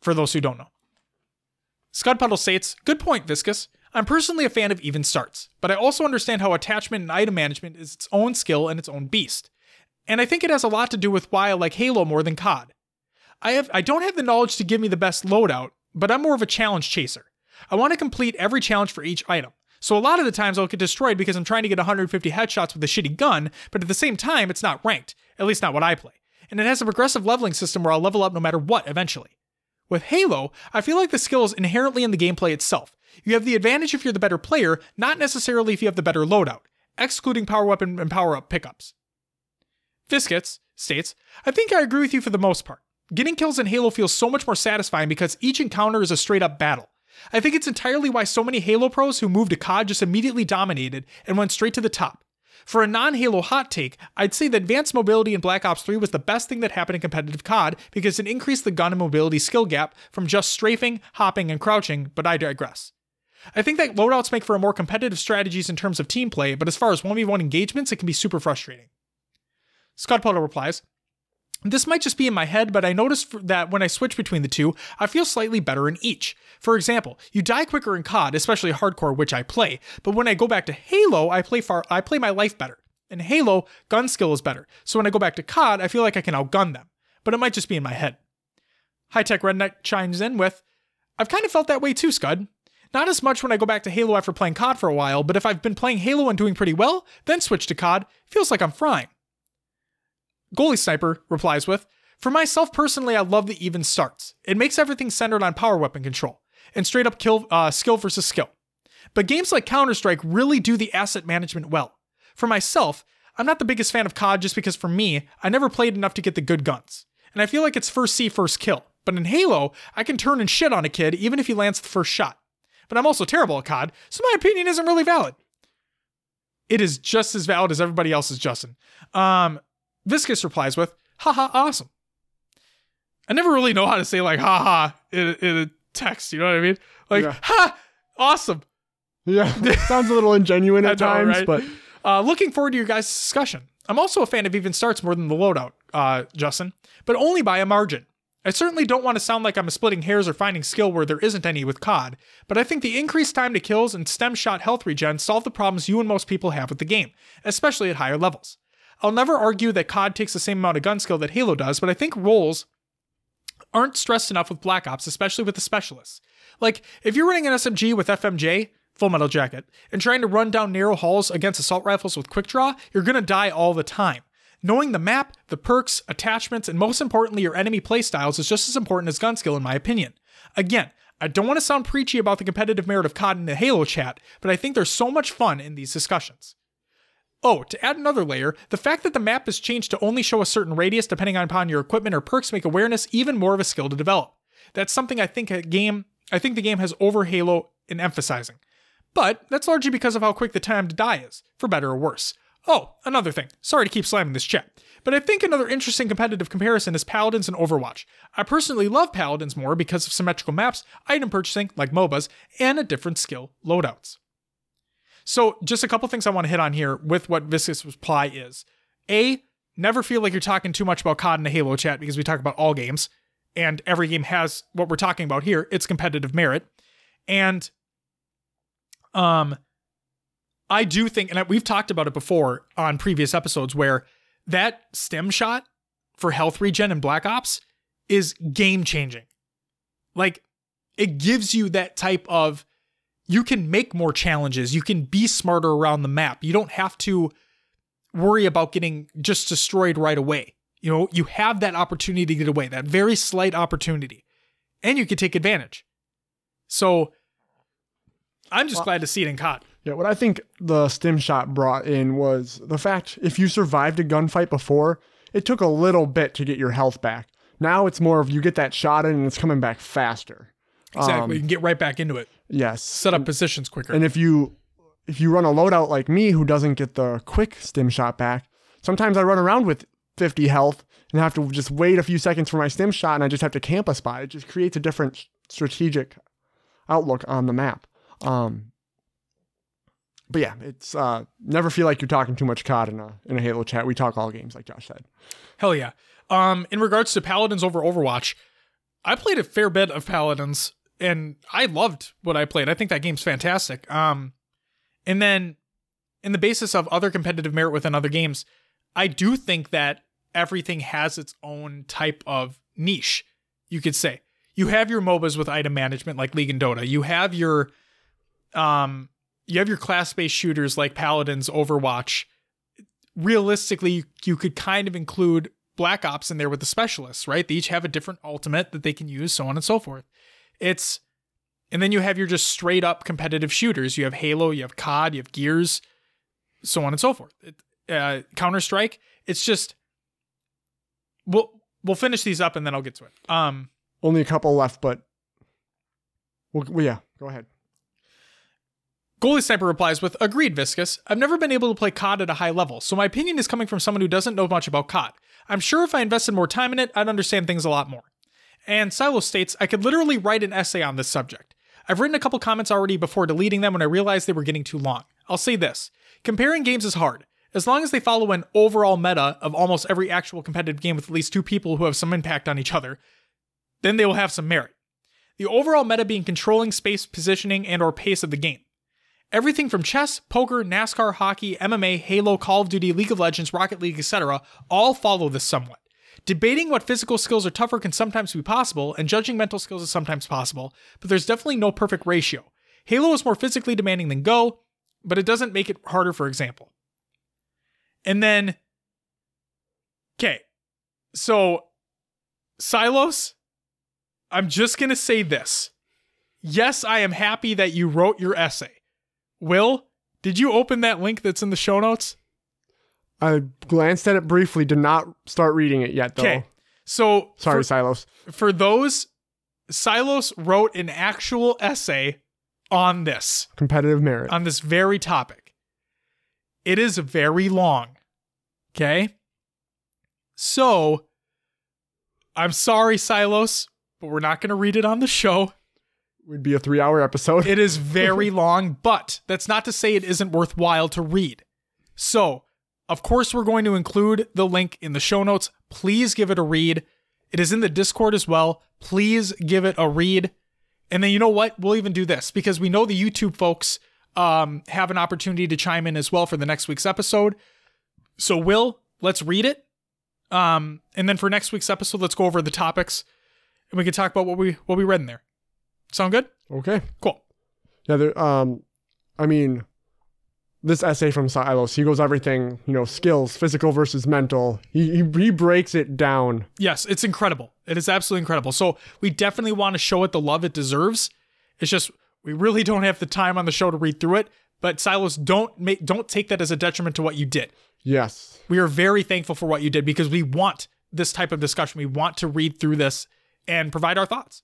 for those who don't know. Scud Puddle states, good point, Viscus. I'm personally a fan of even starts, but I also understand how attachment and item management is its own skill and its own beast. And I think it has a lot to do with why I like Halo more than COD. I don't have the knowledge to give me the best loadout, but I'm more of a challenge chaser. I want to complete every challenge for each item. So a lot of the times I'll get destroyed because I'm trying to get 150 headshots with a shitty gun, but at the same time, it's not ranked, at least not what I play. And it has a progressive leveling system where I'll level up no matter what eventually. With Halo, I feel like the skill is inherently in the gameplay itself. You have the advantage if you're the better player, not necessarily if you have the better loadout, excluding power weapon and power-up pickups. Viscuits states, I think I agree with you for the most part. Getting kills in Halo feels so much more satisfying because each encounter is a straight-up battle. I think it's entirely why so many Halo pros who moved to COD just immediately dominated and went straight to the top. For a non-Halo hot take, I'd say that advanced mobility in Black Ops 3 was the best thing that happened in competitive COD because it increased the gun and mobility skill gap from just strafing, hopping, and crouching, but I digress. I think that loadouts make for more competitive strategies in terms of team play, but as far as 1v1 engagements, it can be super frustrating. Scott Potter replies, this might just be in my head, but I noticed that when I switch between the two, I feel slightly better in each. For example, you die quicker in COD, especially hardcore, which I play, but when I go back to Halo, I play my life better. In Halo, gun skill is better, so when I go back to COD, I feel like I can outgun them, but it might just be in my head. High Tech Redneck chimes in with, I've kind of felt that way too, Scud. Not as much when I go back to Halo after playing COD for a while, but if I've been playing Halo and doing pretty well, then switch to COD, feels like I'm frying. Goalie Sniper replies with, for myself personally, I love the even starts. It makes everything centered on power weapon control, and straight up kill, skill versus skill. But games like Counter-Strike really do the asset management well. For myself, I'm not the biggest fan of COD just because for me, I never played enough to get the good guns. And I feel like it's first see, first kill. But in Halo, I can turn and shit on a kid even if he lands the first shot. But I'm also terrible at COD, so my opinion isn't really valid. It is just as valid as everybody else's, Justin. Viscus replies with, haha, awesome. I never really know how to say, like, haha in a text, you know what I mean? Like, yeah. Ha, awesome. Yeah, sounds a little ingenuine at times, right? But... looking forward to your guys' discussion. I'm also a fan of even starts more than the loadout, Justin, but only by a margin. I certainly don't want to sound like I'm splitting hairs or finding skill where there isn't any with COD, but I think the increased time to kills and stem shot health regen solve the problems you and most people have with the game, especially at higher levels. I'll never argue that COD takes the same amount of gun skill that Halo does, but I think roles aren't stressed enough with Black Ops, especially with the specialists. Like, if you're running an SMG with FMJ, Full Metal Jacket, and trying to run down narrow halls against assault rifles with Quick Draw, you're going to die all the time. Knowing the map, the perks, attachments, and most importantly your enemy playstyles is just as important as gun skill in my opinion. Again, I don't want to sound preachy about the competitive merit of COD in the Halo chat, but I think there's so much fun in these discussions. Oh, to add another layer, the fact that the map is changed to only show a certain radius depending upon your equipment or perks make awareness even more of a skill to develop. That's something I think the game has over Halo in emphasizing. But that's largely because of how quick the time to die is, for better or worse. Oh, another thing. Sorry to keep slamming this chat, but I think another interesting competitive comparison is Paladins and Overwatch. I personally love Paladins more because of symmetrical maps, item purchasing, like MOBAs, and a different skill loadouts. So just a couple things I want to hit on here with what Viscus' reply is. A, never feel like you're talking too much about COD in the Halo chat because we talk about all games, and every game has what we're talking about here, its competitive merit. And I do think, and we've talked about it before on previous episodes, where that stem shot for health regen in Black Ops is game-changing. Like, it gives you that type of, you can make more challenges, you can be smarter around the map, you don't have to worry about getting just destroyed right away. You know, you have that opportunity to get away, that very slight opportunity, and you can take advantage. So, I'm just glad to see it in COD. Yeah, what I think the stim shot brought in was the fact if you survived a gunfight before, it took a little bit to get your health back. Now it's more of you get that shot in and it's coming back faster. Exactly. You can get right back into it. Yes. Set up positions quicker. And if you run a loadout like me who doesn't get the quick stim shot back, Sometimes I run around with 50 health and have to just wait a few seconds for my stim shot, and I just have to camp a spot. It just creates a different strategic outlook on the map. But yeah, it's never feel like you're talking too much COD in a Halo chat. We talk all games, like Josh said. Hell yeah. In regards to Paladins over Overwatch, I played a fair bit of Paladins, and I loved what I played. I think that game's fantastic. And then in the basis of other competitive merit within other games, I do think that everything has its own type of niche, you could say. You have your MOBAs with item management like League and Dota. You have your class-based shooters like Paladins, Overwatch. Realistically, you could kind of include Black Ops in there with the specialists, right? They each have a different ultimate that they can use, so on and so forth. And then you have your just straight up competitive shooters. You have Halo, you have COD, you have Gears, so on and so forth. Counter-Strike. It's just, we'll finish these up and then I'll get to it. Only a couple left, but yeah, go ahead. Goalie Sniper replies with, agreed, Viscous. I've never been able to play COD at a high level, so my opinion is coming from someone who doesn't know much about COD. I'm sure if I invested more time in it, I'd understand things a lot more. And Silo states, I could literally write an essay on this subject. I've written a couple comments already before deleting them when I realized they were getting too long. I'll say this. Comparing games is hard. As long as they follow an overall meta of almost every actual competitive game with at least two people who have some impact on each other, then they will have some merit. The overall meta being controlling space, positioning, and or pace of the game. Everything from chess, poker, NASCAR, hockey, MMA, Halo, Call of Duty, League of Legends, Rocket League, etc. all follow this somewhat. Debating what physical skills are tougher can sometimes be possible, and judging mental skills is sometimes possible, but there's definitely no perfect ratio. Halo is more physically demanding than Go, but it doesn't make it harder, for example. And then, okay, so Silos, I'm just going to say this. Yes, I am happy that you wrote your essay. Will, did you open that link that's in the show notes? I glanced at it briefly, did not start reading it yet, though. Okay, so... Sorry, Silos. For those, Silos wrote an actual essay on this. Competitive merit. On this very topic. It is very long, okay? So, I'm sorry, Silos, but we're not going to read it on the show. It would be a 3-hour episode. It is very long, but that's not to say it isn't worthwhile to read. So... Of course, we're going to include the link in the show notes. Please give it a read. It is in the Discord as well. Please give it a read. And then you know what? We'll even do this because we know the YouTube folks have an opportunity to chime in as well for the next week's episode. So Will, let's read it. And then for next week's episode, let's go over the topics and we can talk about what we read in there. Sound good? Okay. Cool. Yeah. This essay from Silos, he goes everything, skills, physical versus mental. He breaks it down. Yes, it's incredible. It is absolutely incredible. So we definitely want to show it the love it deserves. It's just we really don't have the time on the show to read through it. But Silos, don't take that as a detriment to what you did. Yes. We are very thankful for what you did because we want this type of discussion. We want to read through this and provide our thoughts.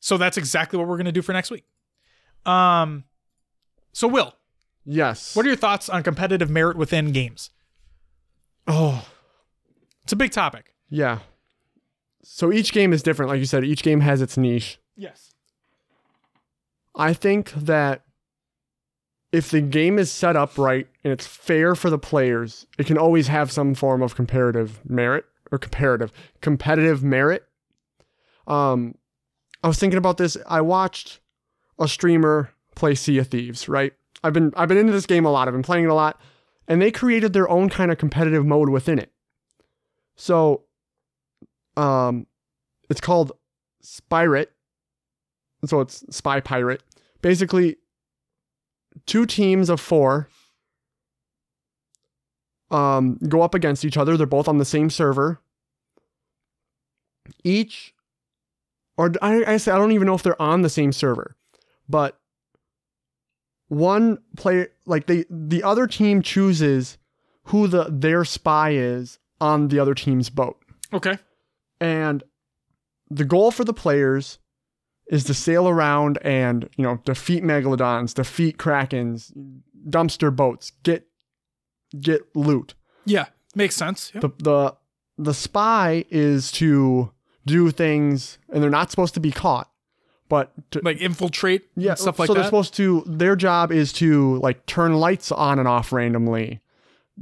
So that's exactly what we're going to do for next week. So Will. Yes. What are your thoughts on competitive merit within games? Oh, it's a big topic. Yeah. So each game is different. Like you said, each game has its niche. Yes. I think that if the game is set up right and it's fair for the players, it can always have some form of competitive merit. I was thinking about this. I watched a streamer play Sea of Thieves, right? I've been into this game a lot. I've been playing it a lot. And they created their own kind of competitive mode within it. So it's called Spirate. So it's Spy Pirate. Basically, 2 teams of 4 go up against each other. They're both on the same server. I don't even know if they're on the same server, but one player, like the other team chooses who their spy is on the other team's boat. Okay. And the goal for the players is to sail around and, defeat megalodons, defeat krakens, dumpster boats, get loot. Yeah. Makes sense. Yep. The spy is to do things, and they're not supposed to be caught, but to, like, infiltrate and stuff like that. So they're supposed to, their job is to, like, turn lights on and off randomly,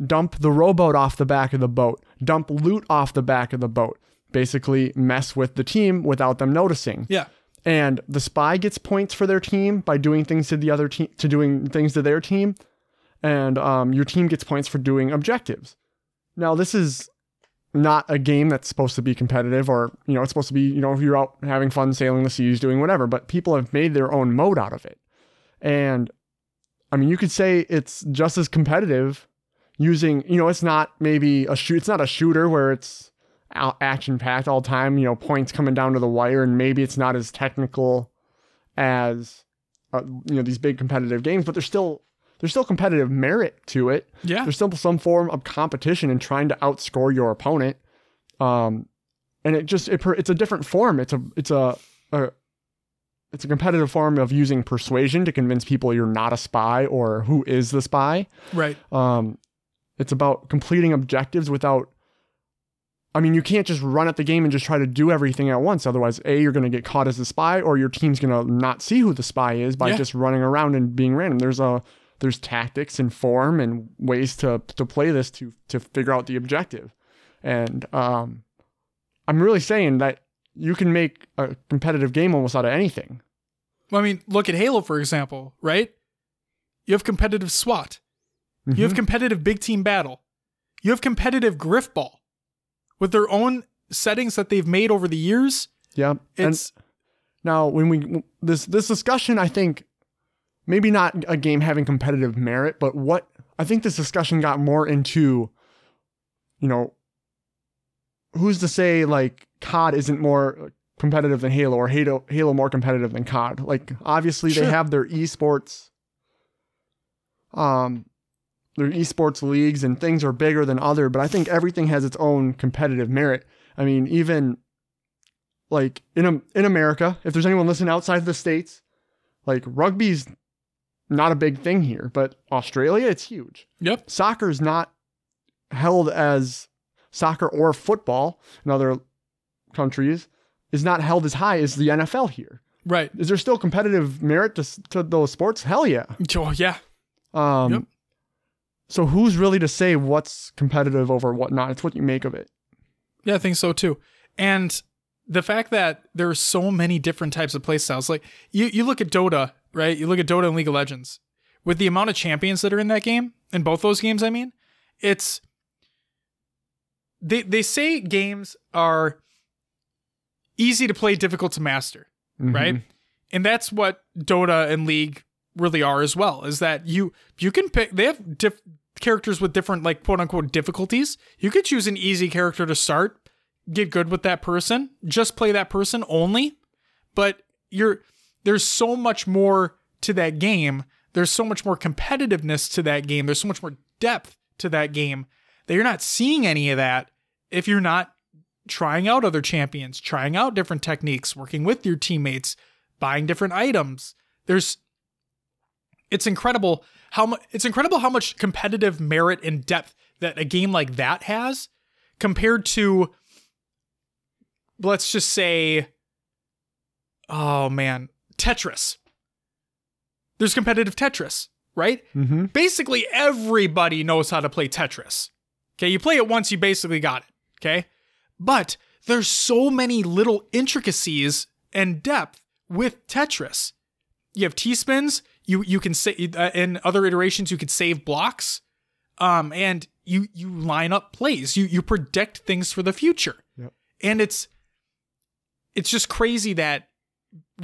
dump the rowboat off the back of the boat, dump loot off the back of the boat, basically mess with the team without them noticing. Yeah. And the spy gets points for their team by doing things to the other team, to doing things to their team. And your team gets points for doing objectives. Now, this is not a game that's supposed to be competitive, or, you know, it's supposed to be, you know, if you're out having fun, sailing the seas, doing whatever, but people have made their own mode out of it. And I mean, you could say it's just as competitive using, you know, it's not maybe a shoot. It's not a shooter where it's action packed all the time, you know, points coming down to the wire, and maybe it's not as technical as, you know, these big competitive games, but there's still competitive merit to it. Yeah. There's still some form of competition in trying to outscore your opponent. And it just, it's a different form. It's a competitive form of using persuasion to convince people you're not a spy or who is the spy. Right. It's about completing objectives without, I mean, you can't just run at the game and just try to do everything at once. Otherwise, A, you're going to get caught as the spy, or your team's going to not see who the spy is by just running around and being random. There's tactics and form and ways to play this to figure out the objective. And I'm really saying that you can make a competitive game almost out of anything. Well, I mean, look at Halo, for example, right? You have competitive SWAT. Mm-hmm. You have competitive big team battle. You have competitive griff ball. With their own settings that they've made over the years. Yeah. And now when this discussion, I think maybe not a game having competitive merit, but what I think this discussion got more into, you know, who's to say like COD isn't more competitive than Halo, or Halo more competitive than COD. Like, obviously they have their esports, their esports leagues, and things are bigger than other, but I think everything has its own competitive merit. I mean, even like in America, if there's anyone listening outside of the States, like rugby's not a big thing here, but Australia, it's huge. Yep. Soccer's not held as soccer, or football in other countries is not held as high as the NFL here. Right. Is there still competitive merit to those sports? Hell yeah. Oh, yeah. Yep. So who's really to say what's competitive over what not? It's what you make of it. Yeah, I think so too. And the fact that there are so many different types of playstyles, like you look at Dota, right? You look at Dota and League of Legends, with the amount of champions that are in that game, in both those games, I mean, it's, they say games are easy to play, difficult to master, mm-hmm. right? And that's what Dota and League really are as well, is that you can pick, they have characters with different, like, quote unquote difficulties. You could choose an easy character to start, get good with that person, just play that person only. But there's so much more to that game. There's so much more competitiveness to that game. There's so much more depth to that game that you're not seeing any of that if you're not trying out other champions, trying out different techniques, working with your teammates, buying different items. It's incredible how much competitive merit and depth that a game like that has compared to, let's just say, Tetris. There's competitive Tetris, right? Mm-hmm. Basically, everybody knows how to play Tetris. Okay, you play it once, you basically got it. Okay, but there's so many little intricacies and depth with Tetris. You have T-spins. You can say, in other iterations, you could save blocks, and you line up plays. You predict things for the future. Yep. And it's just crazy that,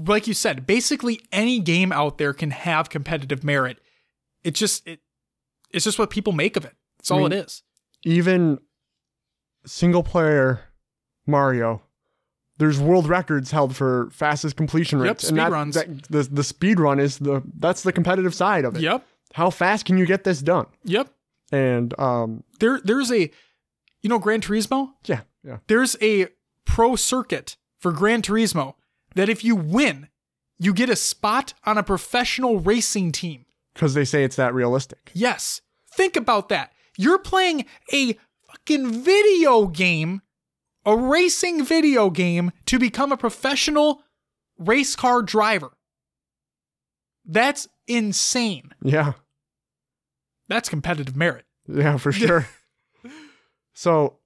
like you said, basically any game out there can have competitive merit. It's just what people make of it. That's all it is. Even single player Mario, there's world records held for fastest completion rates. Yep, speedruns. The speed run is that's the competitive side of it. Yep. How fast can you get this done? Yep. And there's a, you know, Gran Turismo? Yeah. Yeah. There's a pro circuit for Gran Turismo that if you win, you get a spot on a professional racing team. Because they say it's that realistic. Yes. Think about that. You're playing a fucking video game, a racing video game, to become a professional race car driver. That's insane. Yeah. That's competitive merit. Yeah, for sure. So,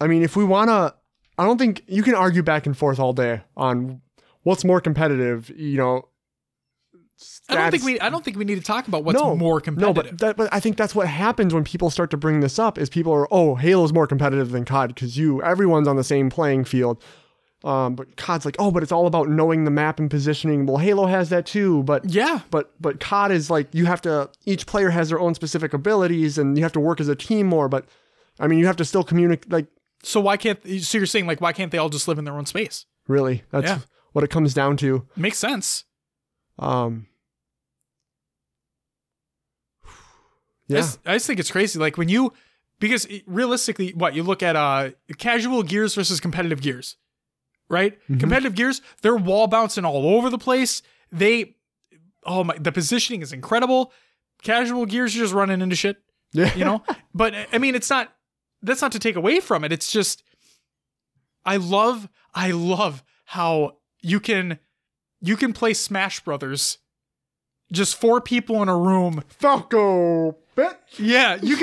I mean, if we want to, I don't think you can argue back and forth all day on what's more competitive, you know. I don't think we need to talk about what's more competitive. No, but I think that's what happens when people start to bring this up is people are, oh, Halo's more competitive than COD because everyone's on the same playing field. But COD's like, oh, but it's all about knowing the map and positioning. Well, Halo has that too, but COD is like you have to, each player has their own specific abilities and you have to work as a team more, but I mean, you have to still communicate. Like, so you're saying like, why can't they all just live in their own space? Really? That's what it comes down to. Makes sense. Yeah. I just think it's crazy. Like when you, because realistically, you look at casual gears versus competitive gears. Right? Mm-hmm. Competitive gears, they're wall bouncing all over the place. The positioning is incredible. Casual gears, you're just running into shit. Yeah. You know? But I mean, that's not to take away from it. It's just, I love how you can play Smash Brothers, just four people in a room. Falco, bitch. Yeah. You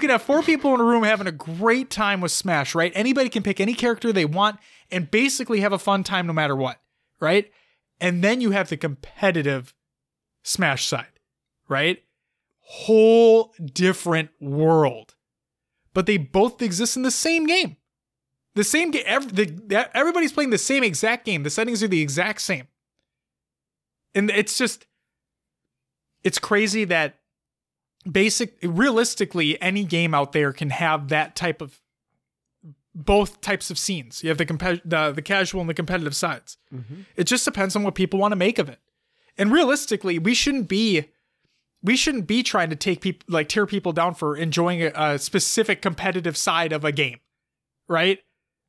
can have four people in a room having a great time with Smash, right? Anybody can pick any character they want and basically have a fun time no matter what, right? And then you have the competitive Smash side, right? Whole different world. But they both exist in the same game. The same game, everybody's playing the same exact game. The settings are the exact same. And it's just, it's crazy that realistically, any game out there can have that type of, both types of scenes. You have the casual and the competitive sides. Mm-hmm. It just depends on what people want to make of it. And realistically, we shouldn't be trying to take people, like tear people down for enjoying a specific competitive side of a game, right?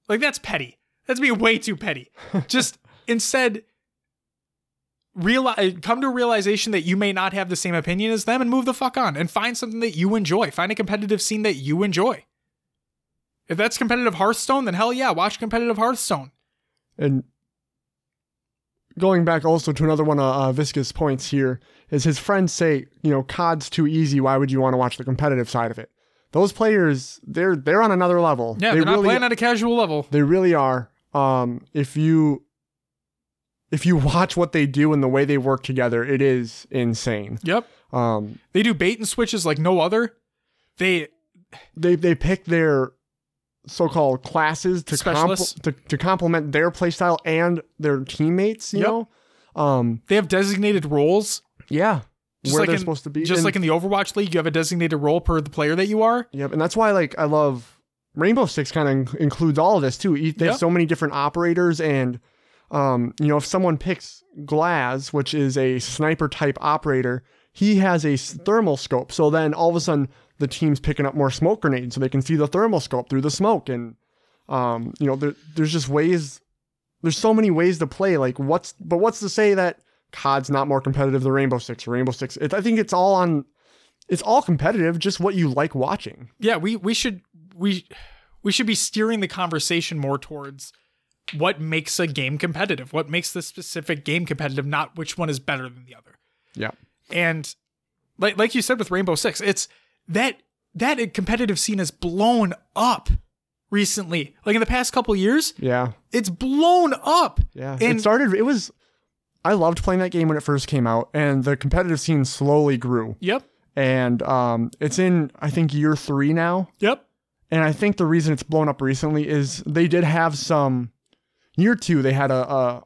Like that's petty. That's being way too petty. Just instead, come to a realization that you may not have the same opinion as them and move the fuck on and find something that you enjoy. Find a competitive scene that you enjoy. If that's competitive Hearthstone, then hell yeah, watch competitive Hearthstone. And going back also to another one of Visca's points here is his friends say, you know, COD's too easy. Why would you want to watch the competitive side of it? Those players, they're on another level. Yeah, they're not playing at a casual level. They really are. If you watch what they do and the way they work together, it is insane. Yep. They do bait and switches like no other. They pick their so-called classes to complement their playstyle and their teammates, you know? They have designated roles. Yeah. Just where like they're supposed to be. Just like in the Overwatch League, you have a designated role per the player that you are. Yep, and that's why like I love Rainbow Six kind of includes all of this too. They have so many different operators and, you know, if someone picks Glaz, which is a sniper type operator, he has a thermal scope. So then all of a sudden, the team's picking up more smoke grenades so they can see the thermal scope through the smoke. And, you know, there's just ways, there's so many ways to play. Like what's to say that COD's not more competitive than Rainbow Six? I think it's all competitive, just what you like watching. Yeah. We should be steering the conversation more towards what makes a game competitive, what makes the specific game competitive, not which one is better than the other. Yeah. And like you said, with Rainbow Six, it's, that competitive scene has blown up recently. Like in the past couple years. Yeah. It's blown up. Yeah. And I loved playing that game when it first came out and the competitive scene slowly grew. Yep. And it's in, I think, year 3 now. Yep. And I think the reason it's blown up recently is they did have some, year 2, they had a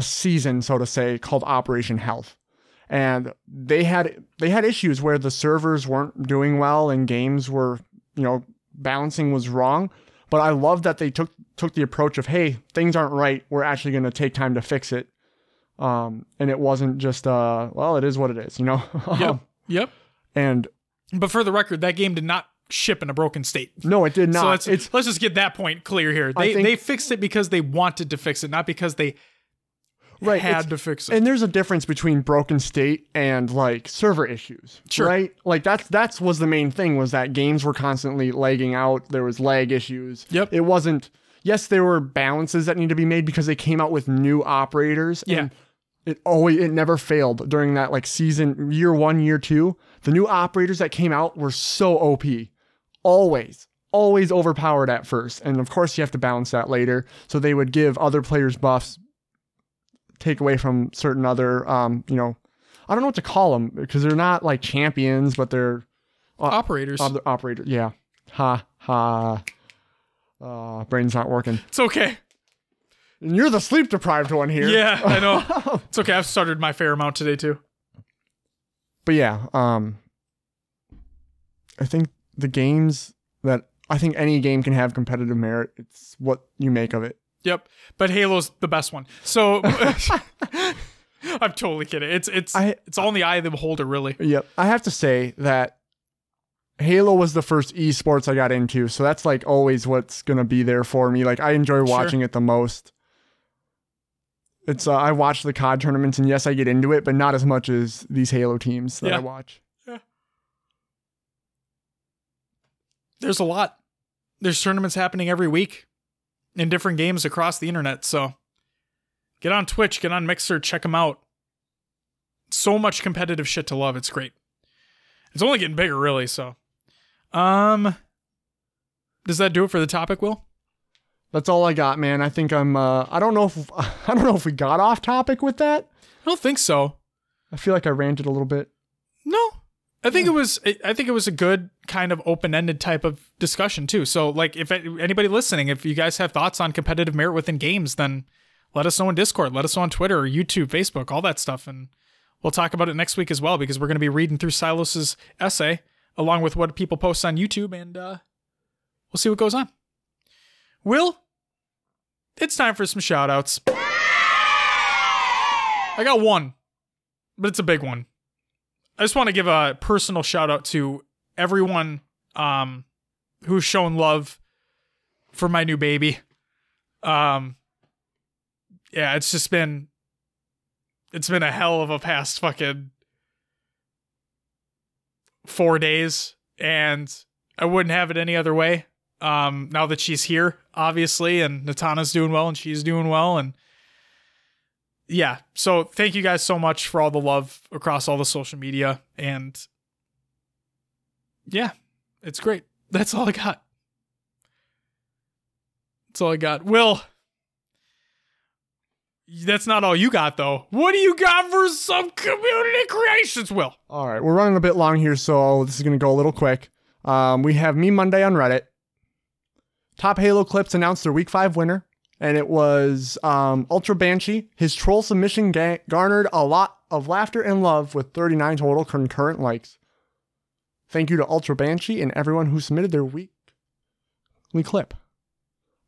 season, so to say, called Operation Health. And they had issues where the servers weren't doing well and games were, you know, balancing was wrong. But I love that they took the approach of, hey, things aren't right. We're actually going to take time to fix it. And it wasn't just, it is what it is, you know? Yep. But for the record, that game did not ship in a broken state. No, it did not. So let's just get that point clear here. They fixed it because they wanted to fix it, not because they... right. had to fix it. And there's a difference between broken state and like server issues, sure. right? Like that's was the main thing, was that games were constantly lagging out. There was lag issues. Yep. It wasn't, yes, there were balances that need to be made because they came out with new operators. Yeah. And it never failed during that like season, year one, year two. The new operators that came out were so OP. Always overpowered at first. And of course you have to balance that later. So they would give other players buffs, take away from certain other, I don't know what to call them because they're not like champions, but they're operators. Operators. Yeah. Ha. Brain's not working. It's okay. And you're the sleep deprived one here. Yeah, I know. It's okay. I've started my fair amount today too. But yeah, I think the games that, I think any game can have competitive merit. It's what you make of it. Yep. But Halo's the best one. So I'm totally kidding. It's all in the eye of the beholder, really. Yep. I have to say that Halo was the first esports I got into. So that's like always what's going to be there for me. Like I enjoy watching it the most. It's I watch the COD tournaments and yes, I get into it, but not as much as these Halo teams that I watch. There's a lot. There's tournaments happening every week in different games across the internet. So get on Twitch, get on Mixer, check them out. So much competitive shit to love. It's great. It's only getting bigger, really. So, does that do it for the topic, Will? That's all I got, man. I think I'm. I don't know if we got off topic with that. I don't think so. I feel like I ranted a little bit. No. I think it was a good kind of open-ended type of discussion too. So like if anybody listening, if you guys have thoughts on competitive merit within games, then let us know in Discord, let us know on Twitter, or YouTube, Facebook, all that stuff. And we'll talk about it next week as well, because we're going to be reading through Silos' essay along with what people post on YouTube, and we'll see what goes on. Will, it's time for some shout outs. I got one, but it's a big one. I just want to give a personal shout out to everyone who's shown love for my new baby. It's just been, a hell of a past fucking 4 days, and I wouldn't have it any other way. Now that she's here, obviously, and Natana's doing well and she's doing well, and yeah, so thank you guys so much for all the love across all the social media, and yeah, it's great. That's all I got. Will, that's not all you got, though. What do you got for some community creations, Will? All right, we're running a bit long here, so this is going to go a little quick. We have Me Monday on Reddit. Top Halo Clips announced their Week 5 winner. And it was Ultra Banshee. His troll submission garnered a lot of laughter and love with 39 total concurrent likes. Thank you to Ultra Banshee and everyone who submitted their weekly clip.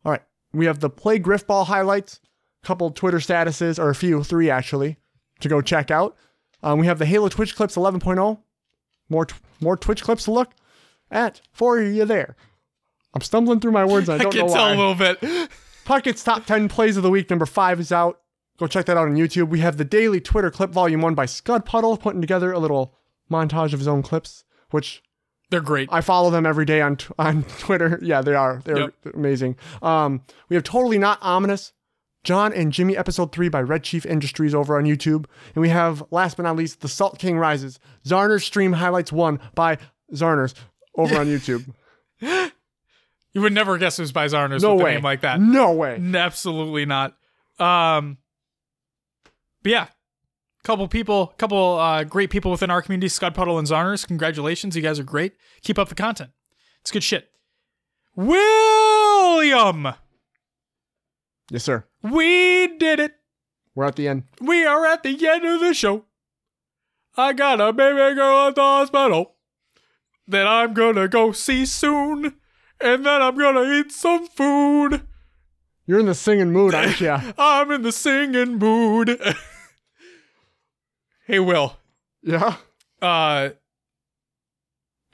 All right. We have the Play Griffball highlights. A couple Twitter statuses, or a few, three actually, to go check out. We have the Halo Twitch Clips 11.0. More Twitch clips to look at for you there. I'm stumbling through my words. I know why. I can tell a little bit. Puckett's Top 10 Plays of the Week, number 5 is out. Go check that out on YouTube. We have the Daily Twitter Clip Volume 1 by Scud Puddle, putting together a little montage of his own clips, which... They're great. I follow them every day on Twitter. Yeah, they are. They're amazing. We have Totally Not Ominous, John and Jimmy Episode 3 by Red Chief Industries over on YouTube. And we have, last but not least, The Salt King Rises, Zarner's Stream Highlights 1 by Zarner's over on YouTube. You would never guess it was by Zarner's with a name like that. No way. Absolutely not. But yeah, couple great people within our community, Scott Puddle and Zarner's. Congratulations. You guys are great. Keep up the content. It's good shit. William. Yes, sir. We did it. We're at the end. We are at the end of the show. I got a baby girl at the hospital that I'm going to go see soon. And then I'm gonna eat some food. You're in the singing mood, aren't you? I'm in the singing mood. Hey, Will. Yeah? I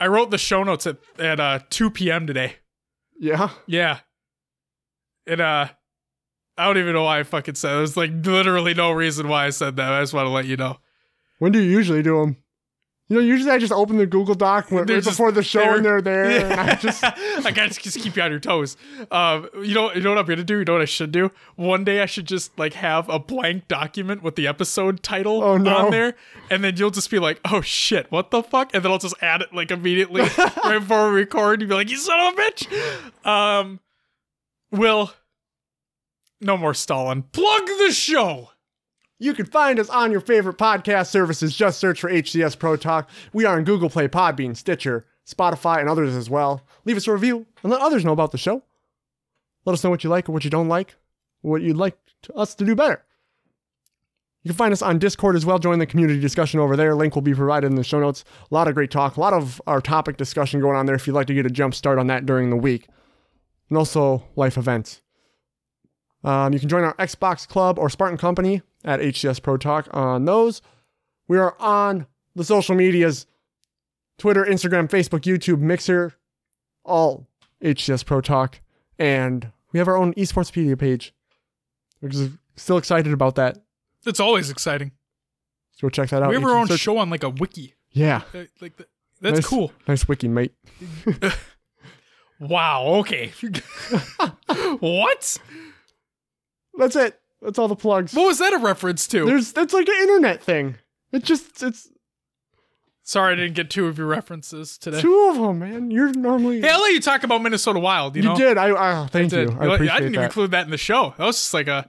wrote the show notes at 2 p.m. today. Yeah? Yeah. And I don't even know why I fucking said it. There's like literally no reason why I said that. I just want to let you know. When do you usually do them? You know, usually I just open the Google Doc before the show and they're there. Yeah. And I gotta just keep you on your toes. You know what I'm gonna do? You know what I should do? One day I should just like have a blank document with the episode title on there, and then you'll just be like, "Oh shit, what the fuck?" And then I'll just add it like immediately right before we record. You'd be like, "You son of a bitch." Will, no more stalling. Plug the show. You can find us on your favorite podcast services. Just search for HCS Pro Talk. We are on Google Play, Podbean, Stitcher, Spotify, and others as well. Leave us a review and let others know about the show. Let us know what you like or what you don't like, what you'd like us to do better. You can find us on Discord as well. Join the community discussion over there. Link will be provided in the show notes. A lot of great talk. A lot of our topic discussion going on there if you'd like to get a jump start on that during the week. And also life events. You can join our Xbox Club or Spartan Company at HCS Pro Talk on those. We are on the social medias, Twitter, Instagram, Facebook, YouTube, Mixer, all HCS Pro Talk. And we have our own eSportspedia page. We're just still excited about that. It's always exciting. So go check that out. We have our own show on like a wiki. Yeah. That's nice, cool. Nice wiki, mate. Wow. Okay. What? That's it. That's all the plugs. What was that a reference to? That's like an internet thing. Sorry, I didn't get two of your references today. Two of them, man. You're normally... Hey, I let you talk about Minnesota Wild, you know? You did. Thank you. I didn't even include that in the show. That was just like a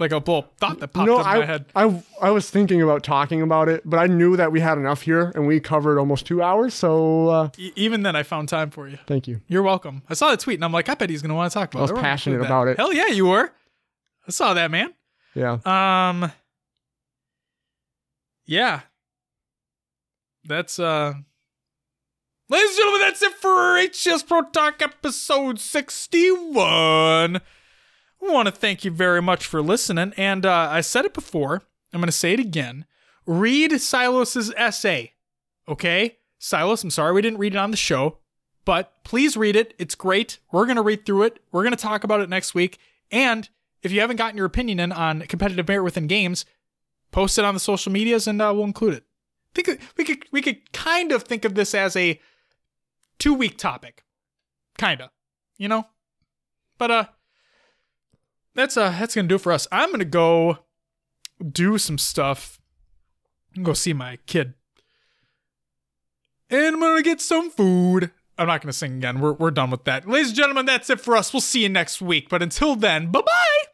little thought that popped up in my head. I was thinking about talking about it, but I knew that we had enough here, and we covered almost 2 hours, so... Even then, I found time for you. Thank you. You're welcome. I saw the tweet, and I'm like, I bet he's going to want to talk about it. I was passionate about it. Hell yeah, you were. I saw that, man. Yeah. Yeah. That's, ladies and gentlemen, that's it for HCS Pro Talk episode 61. I want to thank you very much for listening. And I said it before. I'm going to say it again. Read Silas's essay. Okay? Silas, I'm sorry we didn't read it on the show, but please read it. It's great. We're going to read through it. We're going to talk about it next week. And if you haven't gotten your opinion in on competitive merit within games, post it on the social medias and we'll include it. I think we could kind of think of this as a 2-week topic, kind of, you know. But that's gonna do it for us. I'm gonna go do some stuff. I'm gonna go see my kid, and I'm gonna get some food. I'm not gonna sing again. We're done with that, ladies and gentlemen. That's it for us. We'll see you next week. But until then, bye bye.